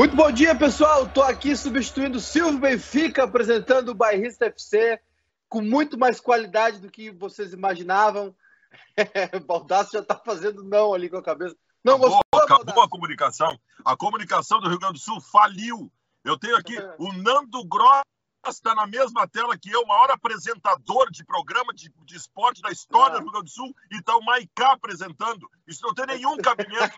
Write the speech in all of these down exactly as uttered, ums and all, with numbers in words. Muito bom dia, pessoal. Estou aqui substituindo o Silvio Benfica, apresentando o Bairrista F C com muito mais qualidade do que vocês imaginavam. O Baldasso já está fazendo não ali com a cabeça. Não gostou, Baldasso? Acabou a comunicação. A comunicação do Rio Grande do Sul faliu. Eu tenho aqui é. o Nando Gross, está na mesma tela que eu, o maior apresentador de programa de, de esporte da história é. do Rio Grande do Sul, e está o Maiká apresentando. Isso não tem nenhum cabimento.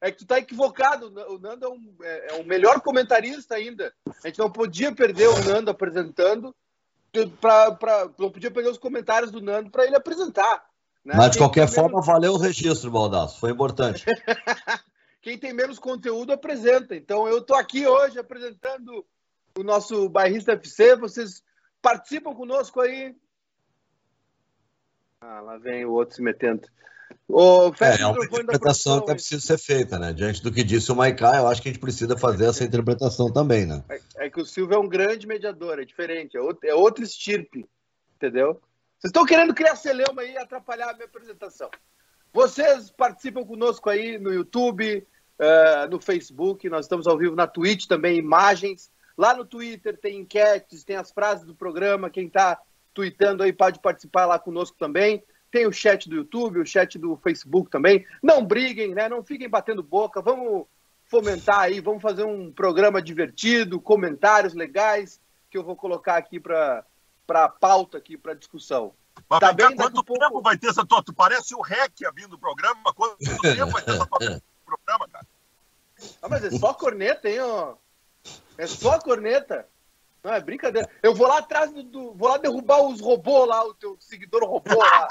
É que tu tá equivocado. O Nando é, um, é, é o melhor comentarista ainda. A gente não podia perder o Nando apresentando, pra, pra, não podia perder os comentários do Nando para ele apresentar, né? Mas de qualquer forma, menos... valeu o registro, Baldasso. Foi importante. Quem tem menos conteúdo apresenta. Então eu tô aqui hoje apresentando o nosso Bairrista F C. Vocês participam conosco aí. Ah, lá vem o outro se metendo. O é, é uma interpretação que é preciso ser feita, né? Diante do que disse o Maiká, eu acho que a gente precisa fazer essa interpretação também, né? É, é que o Silvio é um grande mediador, é diferente, é outro, é outro estirpe, entendeu? Vocês estão querendo criar celeuma aí e atrapalhar a minha apresentação. Vocês participam conosco aí no YouTube, uh, no Facebook, nós estamos ao vivo na Twitch também, imagens. Lá no Twitter tem enquetes, tem as frases do programa, quem está tweetando aí pode participar lá conosco também. Tem o chat do YouTube, o chat do Facebook também. Não briguem, né? Não fiquem batendo boca. Vamos fomentar aí, vamos fazer um programa divertido, comentários legais, que eu vou colocar aqui para a pauta, aqui para discussão. Mas tá bem, quanto tempo pouco... vai ter essa tua... Tu parece o R E C abrindo o programa, mas quanto tempo vai ter essa tua programa, cara? Ah, mas é só corneta, hein, ó? É só corneta. Não, é brincadeira. Eu vou lá atrás do, do... Vou lá derrubar os robôs lá, o teu seguidor robô lá.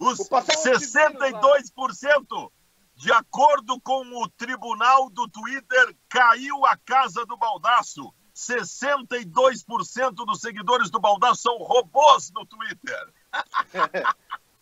Os sessenta e dois por cento, de acordo com o tribunal do Twitter, caiu a casa do Baldasso. sessenta e dois por cento dos seguidores do Baldasso são robôs no Twitter.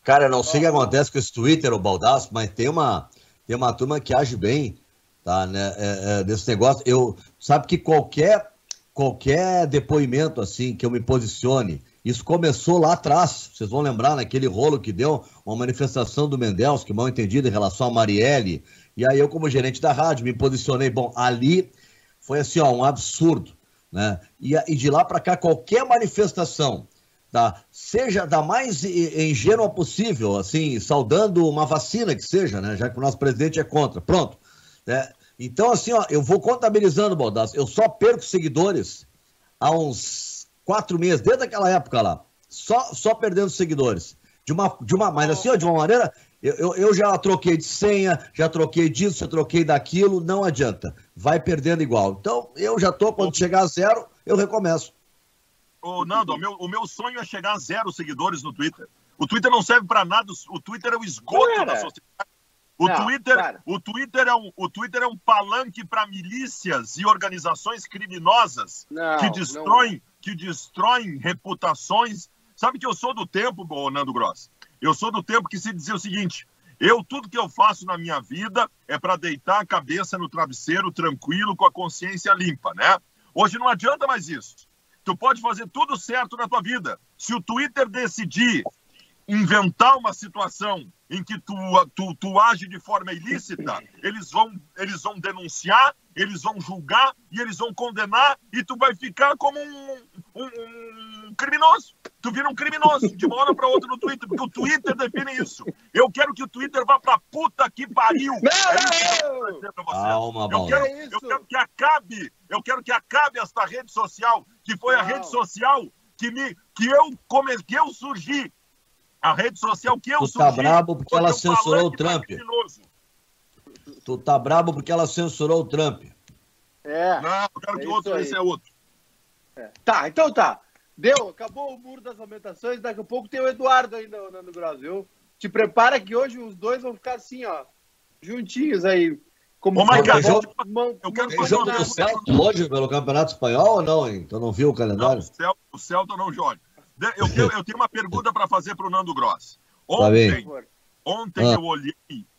Cara, eu não sei o que acontece com esse Twitter, o Baldasso, mas tem uma, tem uma turma que age bem, tá, né, é, é, desse negócio. Eu, sabe que qualquer, qualquer depoimento assim que eu me posicione... Isso começou lá atrás, vocês vão lembrar, naquele rolo que deu uma manifestação do Mendels, que mal entendido em relação a Marielle, e aí eu, como gerente da rádio, me posicionei. Bom, ali foi assim, ó, um absurdo, né? E, e de lá para cá, qualquer manifestação, tá, seja da mais ingênua possível, assim, saudando uma vacina que seja, né, já que o nosso presidente é contra, pronto, né? Então, assim, ó, eu vou contabilizando, Baldasso, eu só perco seguidores há uns quatro meses, desde aquela época lá, só, só perdendo seguidores. De uma, de uma, mas assim, ó, de uma maneira, eu, eu, eu já troquei de senha, já troquei disso, já troquei daquilo, não adianta. Vai perdendo igual. Então, eu já tô, quando chegar a zero, eu recomeço. Ô, Nando, o meu, o meu sonho é chegar a zero seguidores no Twitter. O Twitter não serve pra nada, o Twitter é o esgoto da sociedade. O, não, Twitter, o, Twitter é um, o Twitter é um palanque para milícias e organizações criminosas não, que destroem... Não. que destroem reputações. Sabe que eu sou do tempo, Nando Gross, eu sou do tempo que se dizia o seguinte: eu, tudo que eu faço na minha vida é para deitar a cabeça no travesseiro tranquilo, com a consciência limpa, né? Hoje não adianta mais isso. Tu pode fazer tudo certo na tua vida. Se o Twitter decidir inventar uma situação em que tu, tu, tu age de forma ilícita, eles vão, eles vão denunciar, eles vão julgar e eles vão condenar, e tu vai ficar como um, um, um criminoso. Tu vira um criminoso de uma hora para outra no Twitter, porque o Twitter define isso. Eu quero que o Twitter vá pra puta que pariu. Não! É isso que eu, Calma, eu, quero, é isso. eu quero que acabe, eu quero que acabe esta rede social, que foi Não. a rede social que, me, que, eu, come, que eu surgi. A rede social que eu surgi... Tu tá brabo porque ela censurou o Trump. Tu tá brabo porque ela censurou o Trump. É. Não, eu quero que outro, esse é outro. É. Tá, então tá. Deu, acabou o muro das lamentações. Daqui a pouco tem o Eduardo ainda, Nando Gross. Te prepara que hoje os dois vão ficar assim, ó, juntinhos aí. Como Ô, Maiká, eu, jogo, mão, eu quero fazer jogo do Celta hoje pelo Campeonato Espanhol ou não, hein? Tu não viu o calendário? Não, o Celta não joga. Eu tenho, eu tenho uma pergunta para fazer para o Nando Gross. Ontem, tá ontem ah. eu olhei...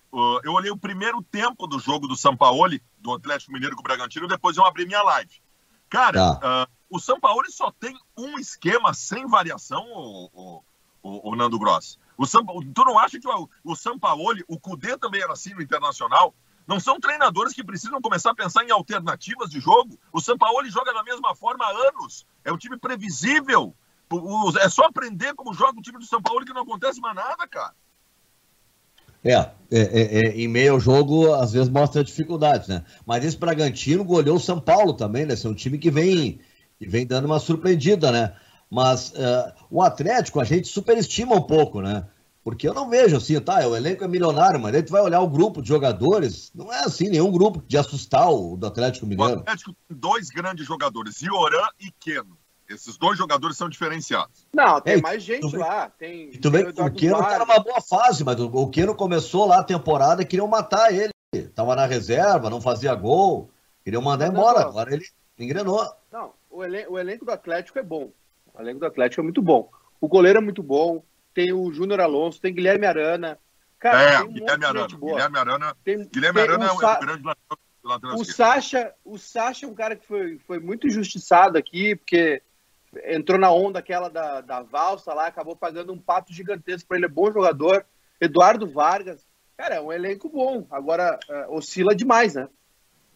Uh, eu olhei o primeiro tempo do jogo do Sampaoli, do Atlético Mineiro com o Bragantino, depois eu abri minha live. Cara, tá. uh, o Sampaoli só tem um esquema sem variação, o, o, o, o Nando Gross. O Sampa... Tu não acha que o, o Sampaoli, o Coudet também era assim no Internacional, Não são treinadores que precisam começar a pensar em alternativas de jogo. O Sampaoli joga da mesma forma há anos. É um time previsível. É só aprender como joga o time do Sampaoli que não acontece mais nada, cara. É, é, é, é, em meio ao jogo, às vezes mostra dificuldades, né? Mas esse Bragantino goleou o São Paulo também, né? Esse é um time que vem, que vem dando uma surpreendida, né? Mas uh, o Atlético a gente superestima um pouco, né? Porque eu não vejo assim, tá, o elenco é milionário, mas aí tu vai olhar o grupo de jogadores, não é assim nenhum grupo de assustar o do Atlético Mineiro. O Atlético tem dois grandes jogadores, Ioran e Keno. Esses dois jogadores são diferenciados. Não, tem Ei, mais gente tu, lá. Tem, tu vê, o Keno tá numa boa fase, mas o Keno começou lá a temporada e queriam matar ele. Tava na reserva, não fazia gol, queriam mandar não, embora, não. Agora ele engrenou. Não, o, elen o elenco do Atlético é bom. O elenco do Atlético é muito bom. O goleiro é muito bom. Tem o Júnior Alonso, tem Guilherme Arana. Cara, é, tem um Guilherme, Arana, Guilherme Arana. Tem, Guilherme tem Arana um é um grande lateral. O Sacha, o Sacha é um cara que foi, foi muito injustiçado aqui, porque entrou na onda aquela da, da valsa lá, acabou pagando um pato gigantesco para ele. É bom jogador. Eduardo Vargas. Cara, é um elenco bom. Agora, uh, oscila demais, né?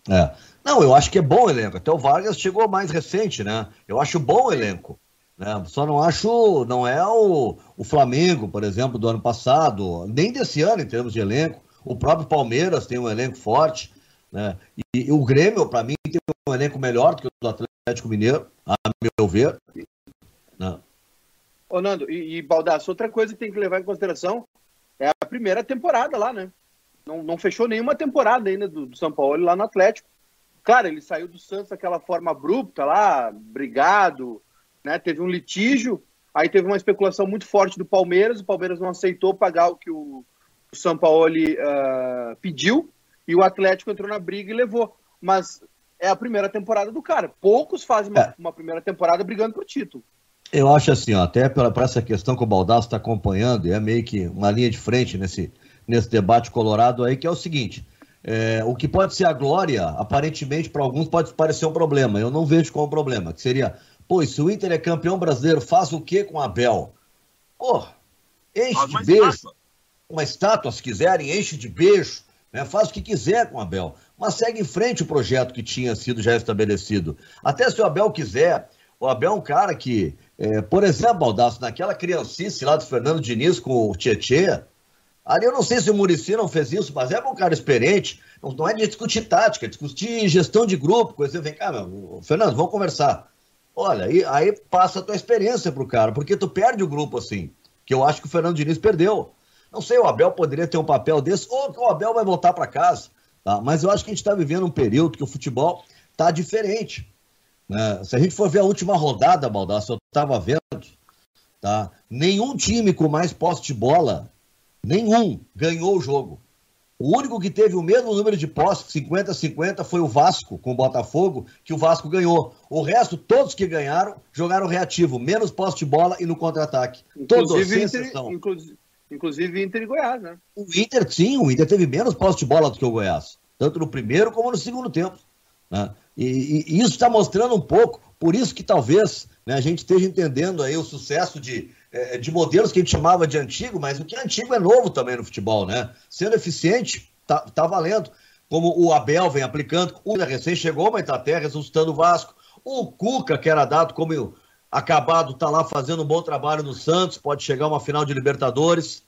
É. Não, eu acho que é bom o elenco. Até o Vargas chegou mais recente, né? Eu acho bom o elenco. Né? Só não acho, não é o, o Flamengo, por exemplo, do ano passado, nem desse ano em termos de elenco. O próprio Palmeiras tem um elenco forte, né? e, e o Grêmio, para mim, tem um elenco melhor do que o do Atlético Mineiro, a meu ver. Né? Ô Nando, e, e Baldasso, outra coisa que tem que levar em consideração é a primeira temporada lá, né? Não, não fechou nenhuma temporada ainda do, do Sampaoli lá no Atlético. Claro, ele saiu do Santos daquela forma abrupta lá, brigado, né? Teve um litígio, aí teve uma especulação muito forte do Palmeiras, o Palmeiras não aceitou pagar o que o, o Sampaoli uh, pediu, e o Atlético entrou na briga e levou. Mas é a primeira temporada do cara. Poucos fazem uma, é. uma primeira temporada brigando por título. Eu acho assim, ó, até para essa questão que o Baldasso está acompanhando, e é meio que uma linha de frente nesse, nesse debate colorado aí, que é o seguinte, é, o que pode ser a glória, aparentemente para alguns pode parecer um problema, eu não vejo como problema, que seria... Pô, se o Inter é campeão brasileiro, faz o quê com o Abel? Pô, enche de beijo. Uma estátua, se quiserem, enche de beijo. Né? Faz o que quiser com o Abel. Mas segue em frente o projeto que tinha sido já estabelecido. Até se o Abel quiser. O Abel é um cara que, é, por exemplo, Baldasso, naquela criancice lá do Fernando Diniz com o Tietê, ali eu não sei se o Muricy não fez isso, mas é um cara experiente. Não, não é de discutir tática, é discutir gestão de grupo. Coisa vem cá, meu, Fernando, vamos conversar. Olha, e aí passa a tua experiência pro cara, porque tu perde o grupo assim, que eu acho que o Fernando Diniz perdeu. Não sei, o Abel poderia ter um papel desse, ou que o Abel vai voltar para casa, tá? Mas eu acho que a gente está vivendo um período que o futebol tá diferente, né? Se a gente for ver a última rodada, Baldasso, eu estava vendo, tá? Nenhum time com mais posse de bola, nenhum, ganhou o jogo. O único que teve o mesmo número de posses, cinquenta a cinquenta, foi o Vasco, com o Botafogo, que o Vasco ganhou. O resto, todos que ganharam, jogaram reativo, menos posse de bola e no contra-ataque. Todos, sem exceção. Inclusive Inter e Goiás, né? O Inter, sim, o Inter teve menos posse de bola do que o Goiás, tanto no primeiro como no segundo tempo, né? E, e, e isso está mostrando um pouco, por isso que talvez, né, a gente esteja entendendo aí o sucesso de... de modelos que a gente chamava de antigo, mas o que é antigo é novo também no futebol, né? Sendo eficiente, tá, tá valendo. Como o Abel vem aplicando, o recém chegou, mas tá até ressuscitando o Vasco. O Cuca, que era dado como acabado, tá lá fazendo um bom trabalho no Santos, pode chegar a uma final de Libertadores.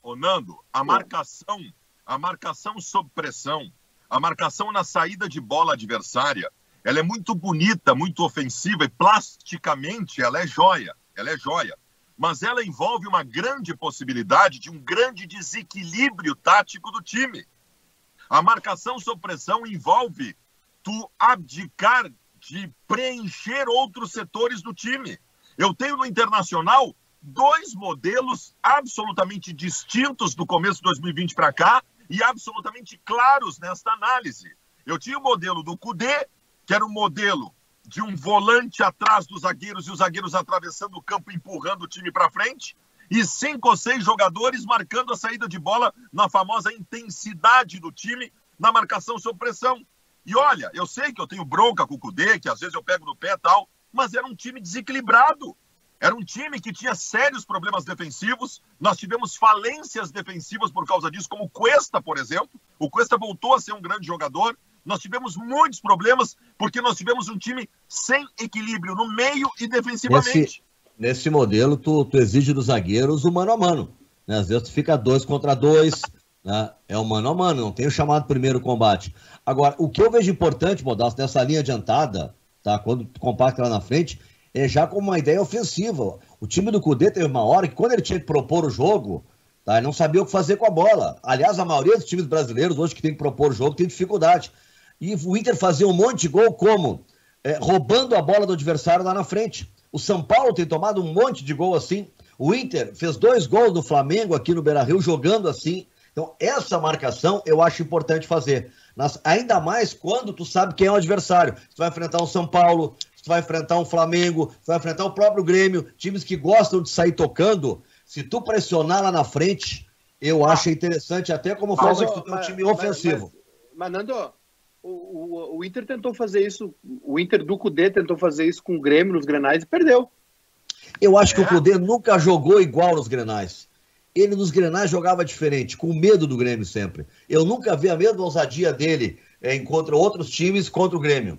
Ô Nando, a marcação, a marcação sob pressão, a marcação na saída de bola adversária, ela é muito bonita, muito ofensiva e plasticamente ela é joia, ela é joia. Mas ela envolve uma grande possibilidade de um grande desequilíbrio tático do time. A marcação sob pressão envolve tu abdicar de preencher outros setores do time. Eu tenho no Internacional dois modelos absolutamente distintos do começo de dois mil e vinte para cá e absolutamente claros nesta análise. Eu tinha o modelo do Coudet, que era um modelo de um volante atrás dos zagueiros e os zagueiros atravessando o campo, empurrando o time para frente, e cinco ou seis jogadores marcando a saída de bola na famosa intensidade do time, na marcação sob pressão. E olha, eu sei que eu tenho bronca com o Coudet, que às vezes eu pego no pé e tal, mas era um time desequilibrado. Era um time que tinha sérios problemas defensivos, nós tivemos falências defensivas por causa disso, como o Cuesta, por exemplo. O Cuesta voltou a ser um grande jogador. Nós tivemos muitos problemas porque nós tivemos um time sem equilíbrio no meio e defensivamente. Nesse, nesse modelo, tu, tu exige dos zagueiros o mano a mano. Né? Às vezes tu fica dois contra dois, né? É o mano a mano, não tem o chamado primeiro combate. Agora, o que eu vejo importante, Baldasso, nessa linha adiantada, tá? Quando tu compacta lá na frente, é já com uma ideia ofensiva. O time do Coudet teve uma hora que, quando ele tinha que propor o jogo, tá? Ele não sabia o que fazer com a bola. Aliás, a maioria dos times brasileiros hoje que tem que propor o jogo tem dificuldade. E o Inter fazia um monte de gol como? É, roubando a bola do adversário lá na frente. O São Paulo tem tomado um monte de gol assim. O Inter fez dois gols do Flamengo aqui no Beira-Rio jogando assim. Então, essa marcação eu acho importante fazer. Nas, ainda mais quando tu sabe quem é o adversário. Tu vai enfrentar um São Paulo, tu vai enfrentar um Flamengo, tu vai enfrentar o próprio Grêmio. Times que gostam de sair tocando. Se tu pressionar lá na frente, eu acho interessante até como forma de tu ter um time ofensivo. Mas, mas, mas Nando... O, o, o Inter tentou fazer isso, o Inter do Coudet tentou fazer isso com o Grêmio nos Grenais e perdeu. Eu acho é. que o Coudet nunca jogou igual nos Grenais. Ele nos Grenais jogava diferente, com medo do Grêmio sempre. Eu nunca vi a mesma ousadia dele é, contra outros times, contra o Grêmio.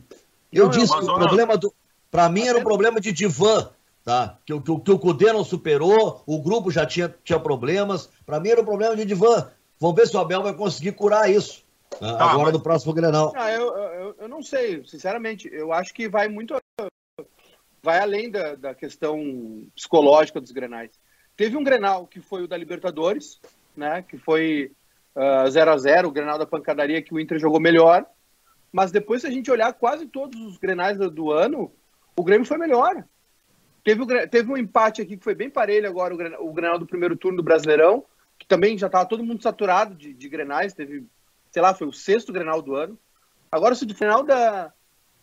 Eu não, disse eu, que o problema não. do... Pra mim era um problema de divã, tá? Que, que, que o Coudet não superou, o grupo já tinha, tinha problemas. Pra mim era um problema de divã. Vamos ver se o Abel vai conseguir curar isso. Tá, agora mas... do próximo Grenal. Ah, eu, eu, eu não sei, sinceramente. Eu acho que vai muito... Vai além da, da questão psicológica dos Grenais. Teve um Grenal que foi o da Libertadores, né? Que foi zero a zero, uh, o Grenal da pancadaria, que o Inter jogou melhor. Mas depois, se a gente olhar quase todos os Grenais do, do ano, o Grêmio foi melhor. Teve, o, teve um empate aqui que foi bem parelho agora, o Grenal, o Grenal do primeiro turno do Brasileirão, que também já estava todo mundo saturado de, de Grenais, teve... sei lá, foi o sexto Grenal do ano. Agora, se o final da...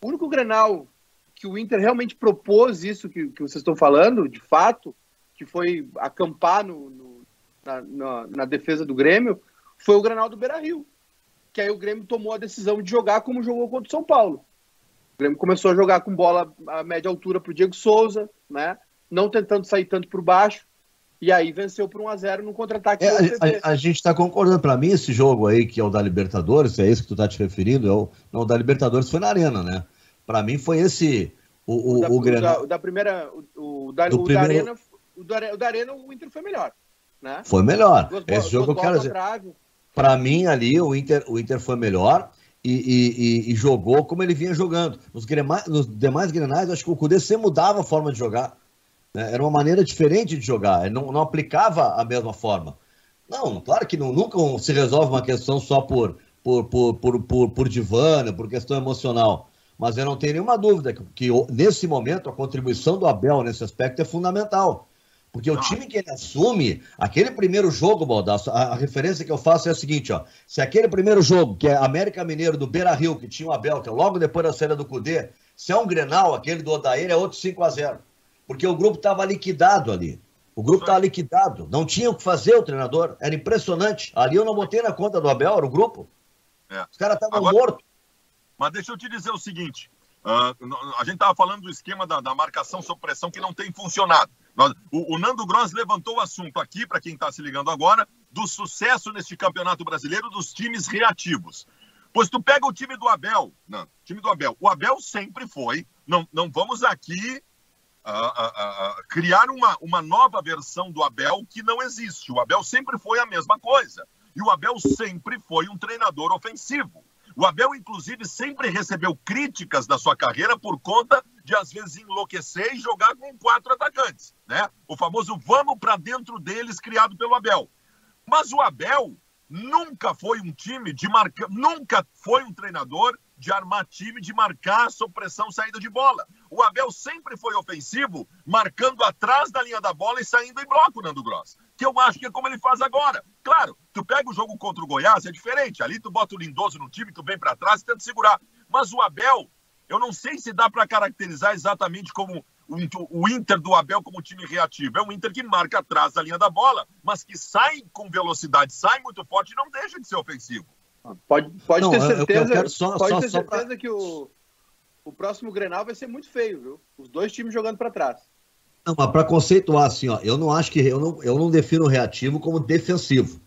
O único Grenal que o Inter realmente propôs isso que, que vocês estão falando, de fato, que foi acampar no, no, na, na, na defesa do Grêmio, foi o Grenal do Beira-Rio. Que aí o Grêmio tomou a decisão de jogar como jogou contra o São Paulo. O Grêmio começou a jogar com bola a média altura para o Diego Souza, né? Não tentando sair tanto por baixo. E aí venceu por um a zero no contra-ataque. É, a, a gente está concordando. Para mim, esse jogo aí, que é o da Libertadores, é isso que tu tá te referindo? É o, não, o da Libertadores foi na Arena, né? Para mim foi esse, o, o, o, da, o Grenal. O da primeira, o, o, da, o primeiro... da Arena, o da, o da Arena, o Inter foi melhor, né? Foi melhor. Duas, esse jogo eu quero dizer. Para mim ali, o Inter, o Inter foi melhor e, e, e, e jogou como ele vinha jogando. Nos, grema, nos demais Grenais, acho que o Coudet sempre mudava a forma de jogar. Era uma maneira diferente de jogar, não, não aplicava a mesma forma. Não, claro que não, nunca se resolve uma questão só por, por, por, por, por, por divã, por questão emocional. Mas eu não tenho nenhuma dúvida que, que nesse momento a contribuição do Abel nesse aspecto é fundamental. Porque o time que ele assume, aquele primeiro jogo, Baldasso, a, a referência que eu faço é a seguinte, ó, se aquele primeiro jogo, que é América Mineiro do Beira-Rio, que tinha o Abel, que é logo depois da saída do Coudet, se é um Grenal, aquele do Odair é outro cinco a zero. Porque o grupo estava liquidado ali. O grupo estava liquidado. Não tinha o que fazer o treinador. Era impressionante. Ali eu não botei na conta do Abel, era o grupo. É. Os caras estavam mortos. Mas deixa eu te dizer o seguinte. Uh, a gente estava falando do esquema da, da marcação sob pressão que não tem funcionado. O, o Nando Gross levantou o assunto aqui, para quem está se ligando agora, do sucesso neste Campeonato Brasileiro dos times reativos. Pois tu pega o time do Abel. Não, time do Abel. O Abel sempre foi. Não, não vamos aqui... A, a, a criar uma, uma nova versão do Abel que não existe. O Abel sempre foi a mesma coisa. E o Abel sempre foi um treinador ofensivo. O Abel, inclusive, sempre recebeu críticas da sua carreira por conta de, às vezes, enlouquecer e jogar com quatro atacantes, né? O famoso vamos para dentro deles criado pelo Abel. Mas o Abel nunca foi um time de marca... Nunca foi um treinador... de armar time, de marcar sob pressão, saída de bola. O Abel sempre foi ofensivo, marcando atrás da linha da bola e saindo em bloco, Nando Gross. Que eu acho que é como ele faz agora. Claro, tu pega o jogo contra o Goiás, é diferente. Ali tu bota o Lindoso no time, tu vem pra trás e tenta segurar. Mas o Abel, eu não sei se dá pra caracterizar exatamente como o Inter do Abel como time reativo. É um Inter que marca atrás da linha da bola, mas que sai com velocidade, sai muito forte e não deixa de ser ofensivo. Pode, pode não, ter certeza, só, pode só, ter só certeza pra... que o, o próximo Grenal vai ser muito feio, viu? Os dois times jogando para trás. Não, mas para conceituar assim, ó, eu não acho que eu não, eu não defino o reativo como defensivo.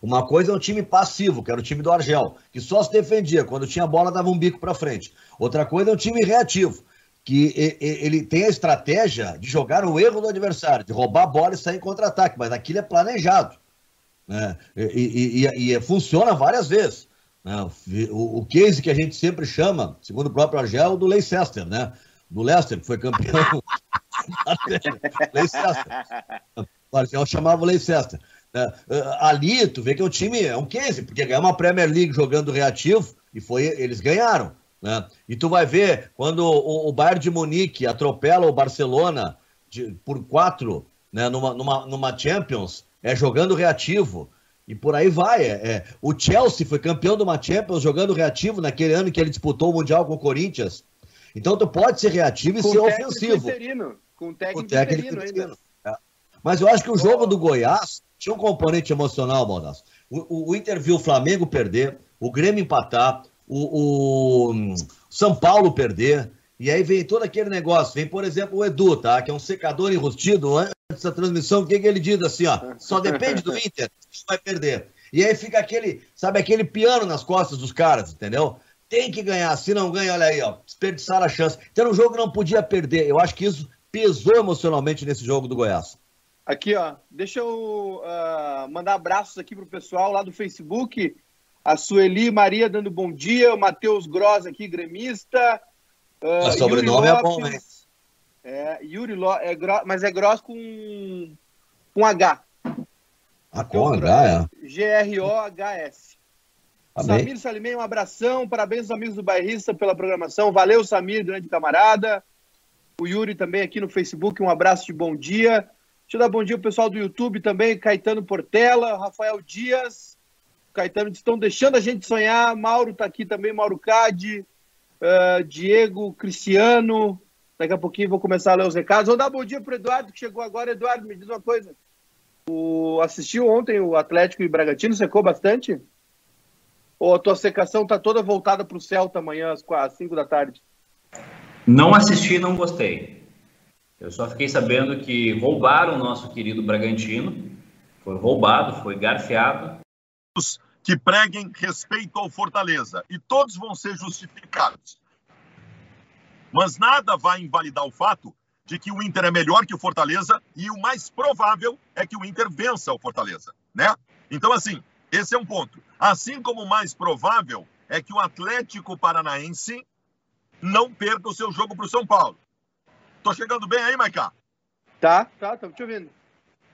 Uma coisa é um time passivo, que era o time do Argel, que só se defendia, quando tinha bola dava um bico para frente. Outra coisa é um time reativo, que ele tem a estratégia de jogar o erro do adversário, de roubar a bola e sair em contra-ataque, mas aquilo é planejado, né? E, e, e funciona várias vezes. O case que a gente sempre chama, segundo o próprio Argel, do Leicester, né? Do Leicester, que foi campeão. O Argel chamava o Leicester. Ali, tu vê que é um time, é um case, porque ganhou uma Premier League jogando reativo e foi, eles ganharam. Né? E tu vai ver, quando o, o Bayern de Munique atropela o Barcelona de, por quatro, né, numa, numa, numa Champions, é jogando reativo, e por aí vai. É, é. O Chelsea foi campeão de uma Champions jogando reativo naquele ano que ele disputou o Mundial com o Corinthians. Então tu pode ser reativo e com ser ofensivo. Interino, com técnico, o técnico interino, interino. É. Mas eu acho que o jogo do Goiás tinha um componente emocional, Baldasso. O, o, o Inter viu o Flamengo perder, o Grêmio empatar, O, o São Paulo perder, e aí vem todo aquele negócio, vem por exemplo o Edu, tá, que é um secador enrustido, antes dessa transmissão, o que, que ele diz assim, ó, só depende do Inter, vai perder, e aí fica aquele, sabe, aquele piano nas costas dos caras, entendeu? Tem que ganhar, se não ganha, olha aí, ó, desperdiçaram a chance, então um jogo que não podia perder, eu acho que isso pesou emocionalmente nesse jogo do Goiás. Aqui, ó, deixa eu uh, mandar abraços aqui pro pessoal lá do Facebook. A Sueli Maria dando bom dia, o Matheus Gross aqui, gremista. Uh, sobrenome Lopes, é bom, né? É, Yuri Lopes, é Gross, mas é Gross com, com H. Ah, com H, é? G R O H S. Amém. Samir Salimei, um abração, parabéns aos amigos do Bairrista pela programação. Valeu, Samir, grande camarada. O Yuri também aqui no Facebook, um abraço de bom dia. Deixa eu dar bom dia ao pessoal do YouTube também, Caetano Portela, Rafael Dias... Caetano, estão deixando a gente sonhar. Mauro está aqui também, Mauro Cade, uh, Diego, Cristiano. Daqui a pouquinho vou começar a ler os recados. Vou dar bom dia para o Eduardo, que chegou agora. Eduardo, me diz uma coisa. O... Assistiu ontem o Atlético e Bragantino? Secou bastante? Ou a tua secação está toda voltada para o Celta amanhã, às cinco da tarde? Não assisti, não gostei. Eu só fiquei sabendo que roubaram o nosso querido Bragantino. Foi roubado, foi garfiado. Que preguem respeito ao Fortaleza e todos vão ser justificados, mas nada vai invalidar o fato de que o Inter é melhor que o Fortaleza e o mais provável é que o Inter vença o Fortaleza, né? Então assim, esse é um ponto, assim como o mais provável é que o Atlético Paranaense não perca o seu jogo para o São Paulo. Tô chegando bem aí, Maiká? Tá, tá, tô te ouvindo.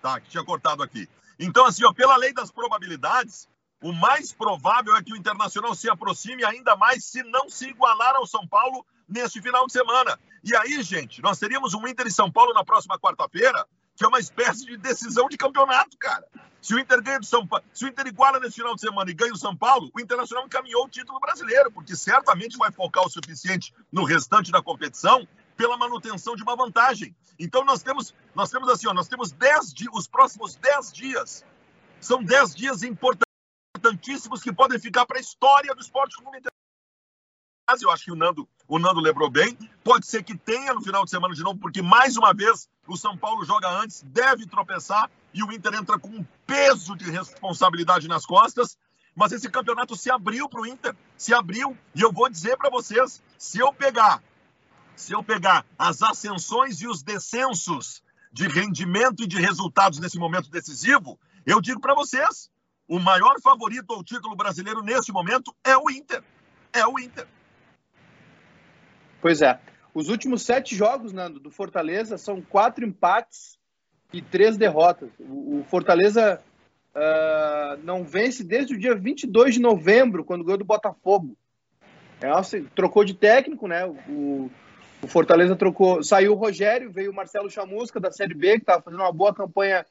Tá, que tinha cortado aqui. Então assim, ó, pela lei das probabilidades, o mais provável é que o Internacional se aproxime ainda mais se não se igualar ao São Paulo neste final de semana. E aí, gente, nós teríamos um Inter e São Paulo na próxima quarta-feira, que é uma espécie de decisão de campeonato, cara. Se o Inter ganha do São Paulo, se o Inter iguala nesse final de semana e ganha o São Paulo, o Internacional encaminhou o título brasileiro, porque certamente vai focar o suficiente no restante da competição pela manutenção de uma vantagem. Então nós temos, nós temos assim, ó, nós temos dez dias, os próximos dez dias, são dez dias importantes, importantíssimos, que podem ficar para a história do esporte comunitário. Mas eu acho que o Nando, o Nando lembrou bem. Pode ser que tenha no final de semana de novo, porque mais uma vez o São Paulo joga antes, deve tropeçar e o Inter entra com um peso de responsabilidade nas costas. Mas esse campeonato se abriu para o Inter, se abriu, e eu vou dizer para vocês, se eu pegar, se eu pegar as ascensões e os descensos de rendimento e de resultados nesse momento decisivo, eu digo para vocês, o maior favorito ao título brasileiro neste momento é o Inter. É o Inter. Pois é. Os últimos sete jogos, Nando, do Fortaleza são quatro empates e três derrotas. O Fortaleza uh, não vence desde o dia vinte e dois de novembro, quando ganhou do Botafogo. É, trocou de técnico, né? O, o Fortaleza trocou... Saiu o Rogério, veio o Marcelo Chamusca, da Série B, que estava fazendo uma boa campanha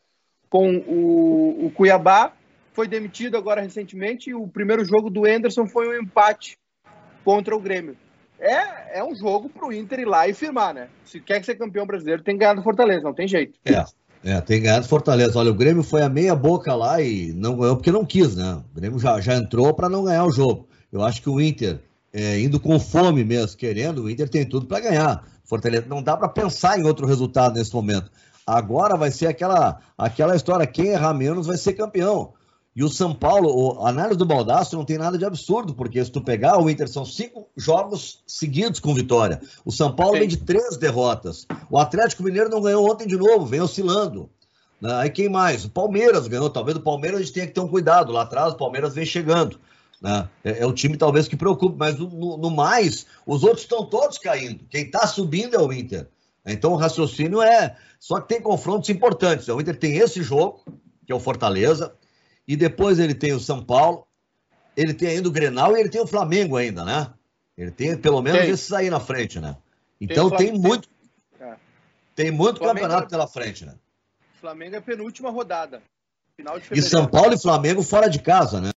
com o, o Cuiabá. Foi demitido agora recentemente e o primeiro jogo do Anderson foi um empate contra o Grêmio. É, é um jogo para o Inter ir lá e firmar, né? Se quer ser campeão brasileiro, tem que ganhar do Fortaleza, não tem jeito. É, é, tem que ganhar do Fortaleza. Olha, o Grêmio foi a meia boca lá e não ganhou porque não quis, né? O Grêmio já, já entrou para não ganhar o jogo. Eu acho que o Inter, é, indo com fome mesmo, querendo, o Inter tem tudo para ganhar. Fortaleza. Não dá para pensar em outro resultado nesse momento. Agora vai ser aquela, aquela história, quem errar menos vai ser campeão. E o São Paulo, a análise do Baldasso não tem nada de absurdo, porque se tu pegar o Inter, são cinco jogos seguidos com vitória. O São Paulo vem de três derrotas. O Atlético Mineiro não ganhou ontem de novo, vem oscilando. Aí quem mais? O Palmeiras ganhou. Talvez o Palmeiras a gente tenha que ter um cuidado. Lá atrás o Palmeiras vem chegando. Né? É, é o time talvez que preocupe, mas no, no mais, os outros estão todos caindo. Quem está subindo é o Inter. Então o raciocínio é... Só que tem confrontos importantes. O Inter tem esse jogo, que é o Fortaleza, e depois ele tem o São Paulo, ele tem ainda o Grenal e ele tem o Flamengo ainda, né? Ele tem pelo menos tem. esses aí na frente, né? Então tem, tem muito tem, tem muito Flamengo, campeonato pela frente, né? Flamengo é a penúltima rodada. Final de fevereiro. E São Paulo e Flamengo fora de casa, né?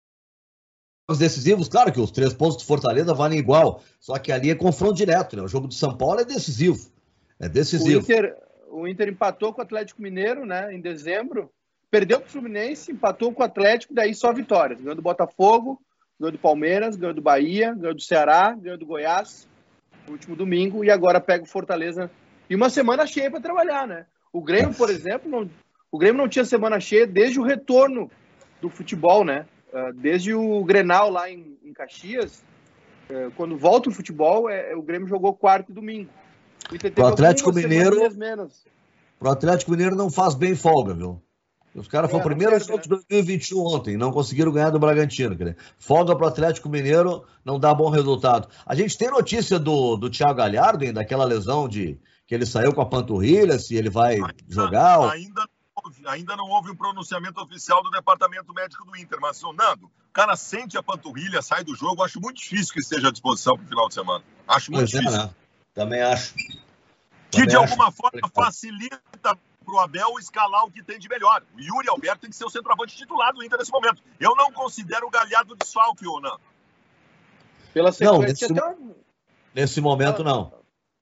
Os decisivos, claro que os três pontos do Fortaleza valem igual, só que ali é confronto direto, né? O jogo do São Paulo é decisivo. É decisivo. O Inter, o Inter empatou com o Atlético Mineiro, né? Em dezembro. Perdeu para o Fluminense, empatou com o Atlético, daí só vitórias. Ganhou do Botafogo, ganhou do Palmeiras, ganhou do Bahia, ganhou do Ceará, ganhou do Goiás no último domingo e agora pega o Fortaleza. E uma semana cheia para trabalhar, né? O Grêmio, por exemplo, não, o Grêmio não tinha semana cheia desde o retorno do futebol, né? Desde o Grenal lá em, em Caxias, quando volta o futebol, é, o Grêmio jogou quarto e domingo. O Atlético Mineiro, pro Atlético Mineiro não faz bem folga, viu? Os caras é, foram o primeiro jogo de dois mil e vinte e um ontem, não conseguiram ganhar do Bragantino. Né? Folga para o Atlético Mineiro, não dá bom resultado. A gente tem notícia do, do Thiago Galhardo, hein, daquela lesão de que ele saiu com a panturrilha, se ele vai ainda, jogar. Ou... Ainda, não houve, ainda não houve um pronunciamento oficial do Departamento Médico do Inter, mas, Nando, o cara sente a panturrilha, sai do jogo, acho muito difícil que esteja à disposição para o final de semana. Acho muito pois difícil. É, né? Também acho. Que, Também de acho alguma forma, complicado. facilita... para o Abel escalar o que tem de melhor. O Yuri Alberto tem que ser o centroavante titular do Inter nesse momento. Eu não considero o Galhardo desfalque, ou não. Pela não, nesse, até... nesse momento não.